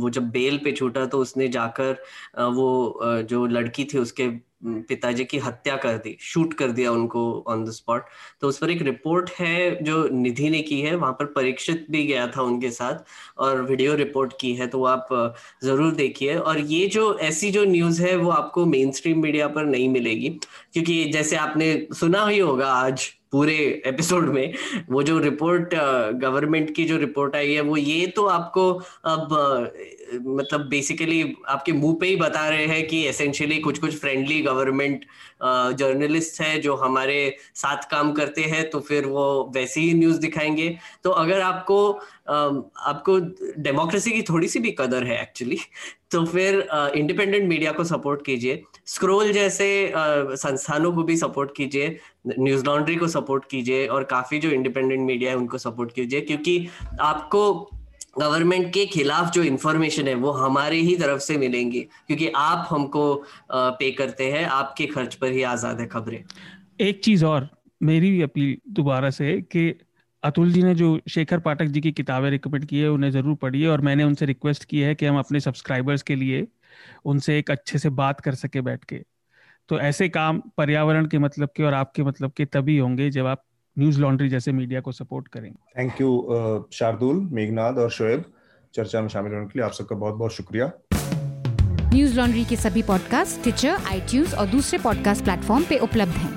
वो जब बेल पे छूटा तो उसने जाकर वो जो लड़की थी उसके पिताजी की हत्या कर दी, शूट कर दिया उनको ऑन द स्पॉट। तो उस पर एक रिपोर्ट है जो निधि ने की है, वहां पर परीक्षित भी गया था उनके साथ और वीडियो रिपोर्ट की है, तो आप जरूर देखिए। और ये जो ऐसी जो न्यूज़ है वो आपको मेन स्ट्रीम मीडिया पर नहीं मिलेगी, क्योंकि जैसे आपने सुना ही होगा आज पूरे एपिसोड में, वो जो रिपोर्ट गवर्नमेंट की जो रिपोर्ट आई है वो ये तो आपको अब मतलब बेसिकली आपके मुंह पे ही बता रहे हैं कि एसेंशियली कुछ कुछ फ्रेंडली गवर्नमेंट जर्नलिस्ट है जो हमारे साथ काम करते हैं, तो फिर वो वैसी ही न्यूज़ दिखाएंगे। तो अगर आपको आपको डेमोक्रेसी की थोड़ी सी भी कदर है एक्चुअली, तो फिर इंडिपेंडेंट मीडिया को सपोर्ट कीजिए, स्क्रोल जैसे संस्थानों को भी सपोर्ट कीजिए, न्यूज़ लॉन्ड्री को सपोर्ट कीजिए और काफी जो इंडिपेंडेंट मीडिया है उनको सपोर्ट कीजिए, क्योंकि आपको गवर्नमेंट के खिलाफ जो इन्फॉर्मेशन है वो हमारे ही तरफ से मिलेंगी, क्योंकि आप हमको पे करते हैं, आपके खर्च पर ही आजाद है खबरें। एक चीज और मेरी अपील दोबारा से कि अतुल जी ने जो शेखर पाठक जी की किताबें रिकमेंड की है उन्हें जरूर पढ़िए, और मैंने उनसे रिक्वेस्ट की है कि हम अपने सब्सक्राइबर्स के लिए उनसे एक अच्छे से बात कर सके बैठ के। तो ऐसे काम पर्यावरण के मतलब के और आपके मतलब के तभी होंगे जब आप न्यूज़ लॉन्ड्री जैसे मीडिया को सपोर्ट करेंगे। थैंक यू शार्दुल, मेघनाद और शोएब, चर्चा में शामिल होने के लिए आप सबका बहुत बहुत शुक्रिया। न्यूज़ लॉन्ड्री के सभी पॉडकास्ट टिचर, आईट्यूज और दूसरे पॉडकास्ट प्लेटफॉर्म पे उपलब्ध हैं।